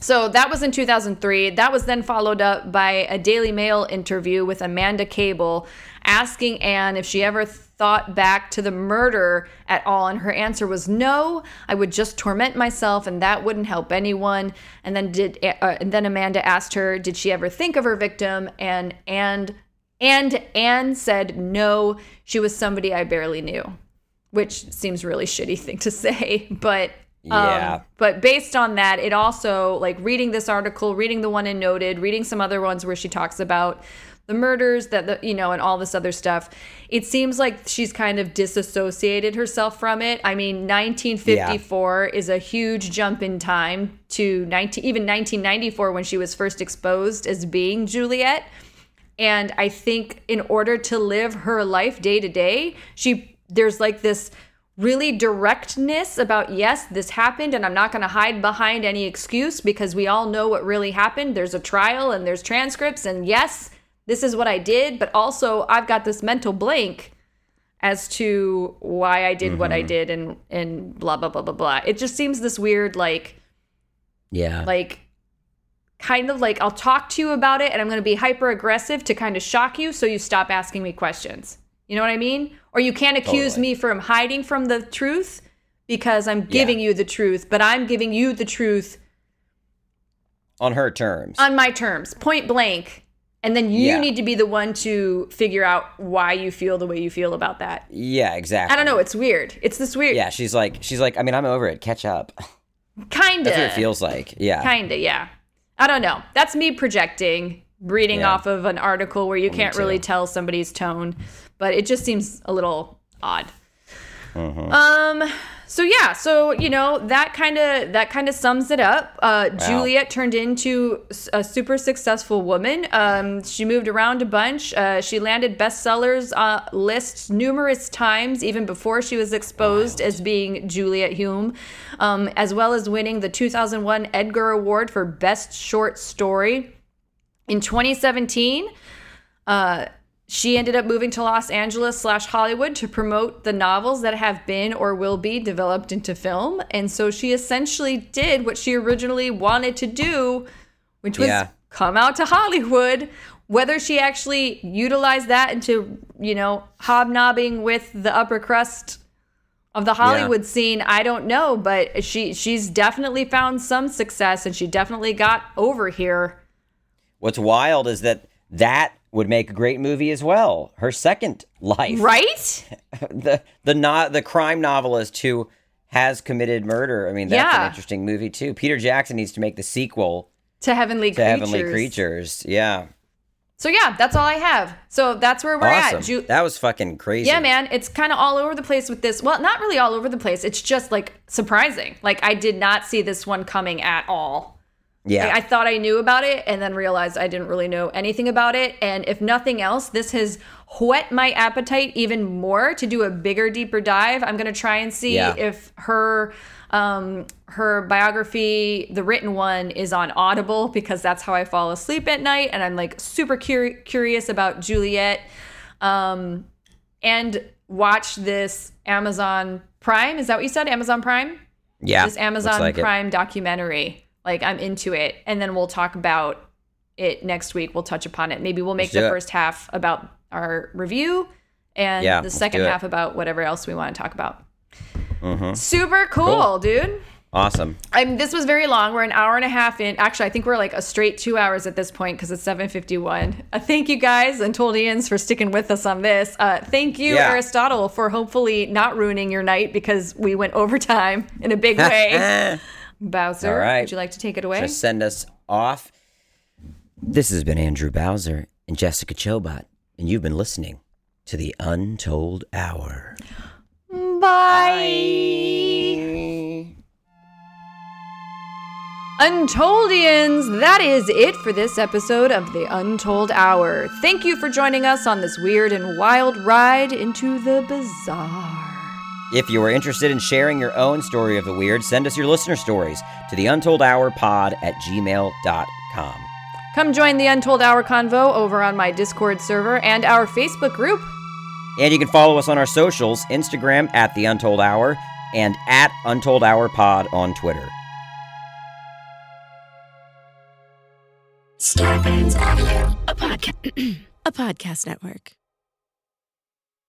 So that was in 2003. That was then followed up by a Daily Mail interview with Amanda Cable asking Anne if she ever thought back to the murder at all. And her answer was, no, I would just torment myself and that wouldn't help anyone. And then and then Amanda asked her, did she ever think of her victim? And Anne said, no, she was somebody I barely knew, which seems really shitty thing to say, but Yeah. But based on that, it also, like, reading this article, reading the one in Noted, reading some other ones where she talks about the murders that, and all this other stuff, it seems like she's kind of disassociated herself from it. I mean, 1954 is a huge jump in time to even 1994 when she was first exposed as being Juliet. And I think in order to live her life day to day, there's like this really directness about, yes, this happened, and I'm not going to hide behind any excuse because we all know what really happened. There's a trial and there's transcripts, and yes, this is what I did, but also I've got this mental blank as to why I did what I did and blah, blah, blah, blah, blah. It just seems this weird, kind of like, I'll talk to you about it and I'm going to be hyper aggressive to kind of shock you so you stop asking me questions. You know what I mean? Or you can't accuse me from hiding from the truth because I'm giving you the truth, but I'm giving you the truth. On her terms. On my terms. Point blank. And then you need to be the one to figure out why you feel the way you feel about that. Yeah, exactly. I don't know. It's weird. It's this weird. Yeah, she's like, I mean, I'm over it. Catch up. Kind of. That's what it feels like. Yeah. Kind of, yeah. I don't know. That's me projecting, reading off of an article where you can't really tell somebody's tone, but it just seems a little odd. Mm-hmm. That kind of sums it up. Wow. Juliet turned into a super successful woman. She moved around a bunch. She landed bestsellers lists numerous times, even before she was exposed as being Juliet Hulme, as well as winning the 2001 Edgar Award for Best Short Story. In 2017, she ended up moving to Los Angeles / Hollywood to promote the novels that have been or will be developed into film. And so she essentially did what she originally wanted to do, which was come out to Hollywood. Whether she actually utilized that into, hobnobbing with the upper crust of the Hollywood scene, I don't know. But she's definitely found some success, and she definitely got over here. What's wild is that would make a great movie as well. Her second life, right? the crime novelist who has committed murder. I mean, that's an interesting movie too. Peter Jackson needs to make the sequel to Heavenly Creatures. Yeah. So yeah, that's all I have. So that's where we're at. That was fucking crazy. Yeah, man, it's kind of all over the place with this. Well, not really all over the place. It's just like surprising. Like I did not see this one coming at all. Yeah, I thought I knew about it and then realized I didn't really know anything about it. And if nothing else, this has whet my appetite even more to do a bigger, deeper dive. I'm going to try and see if her biography, the written one, is on Audible, because that's how I fall asleep at night. And I'm like super curious about Juliet, and watch this Amazon Prime. Is that what you said? Amazon Prime? Yeah. This Amazon Prime documentary. Like, I'm into it. And then we'll talk about it next week. We'll touch upon it. Maybe we'll make the first half about our review and the second half about whatever else we want to talk about. Mm-hmm. Super cool, dude. Awesome. This was very long. We're an hour and a half in. Actually, I think we're like a straight 2 hours at this point because it's 7:51. Thank you guys and Toldians for sticking with us on this. Thank you, Aristotle, for hopefully not ruining your night because we went overtime in a big way. Bowser, would you like to take it away? Just send us off. This has been Andrew Bowser and Jessica Chobot, and you've been listening to The Untold Hour. Bye. Untoldians, that is it for this episode of The Untold Hour. Thank you for joining us on this weird and wild ride into the bizarre. If you are interested in sharing your own story of the weird, send us your listener stories to theuntoldhourpod@gmail.com. Come join the Untold Hour convo over on my Discord server and our Facebook group. And you can follow us on our socials, Instagram at The Untold Hour and at Untold Hour Pod on Twitter. Starbane's Audio, a podcast network.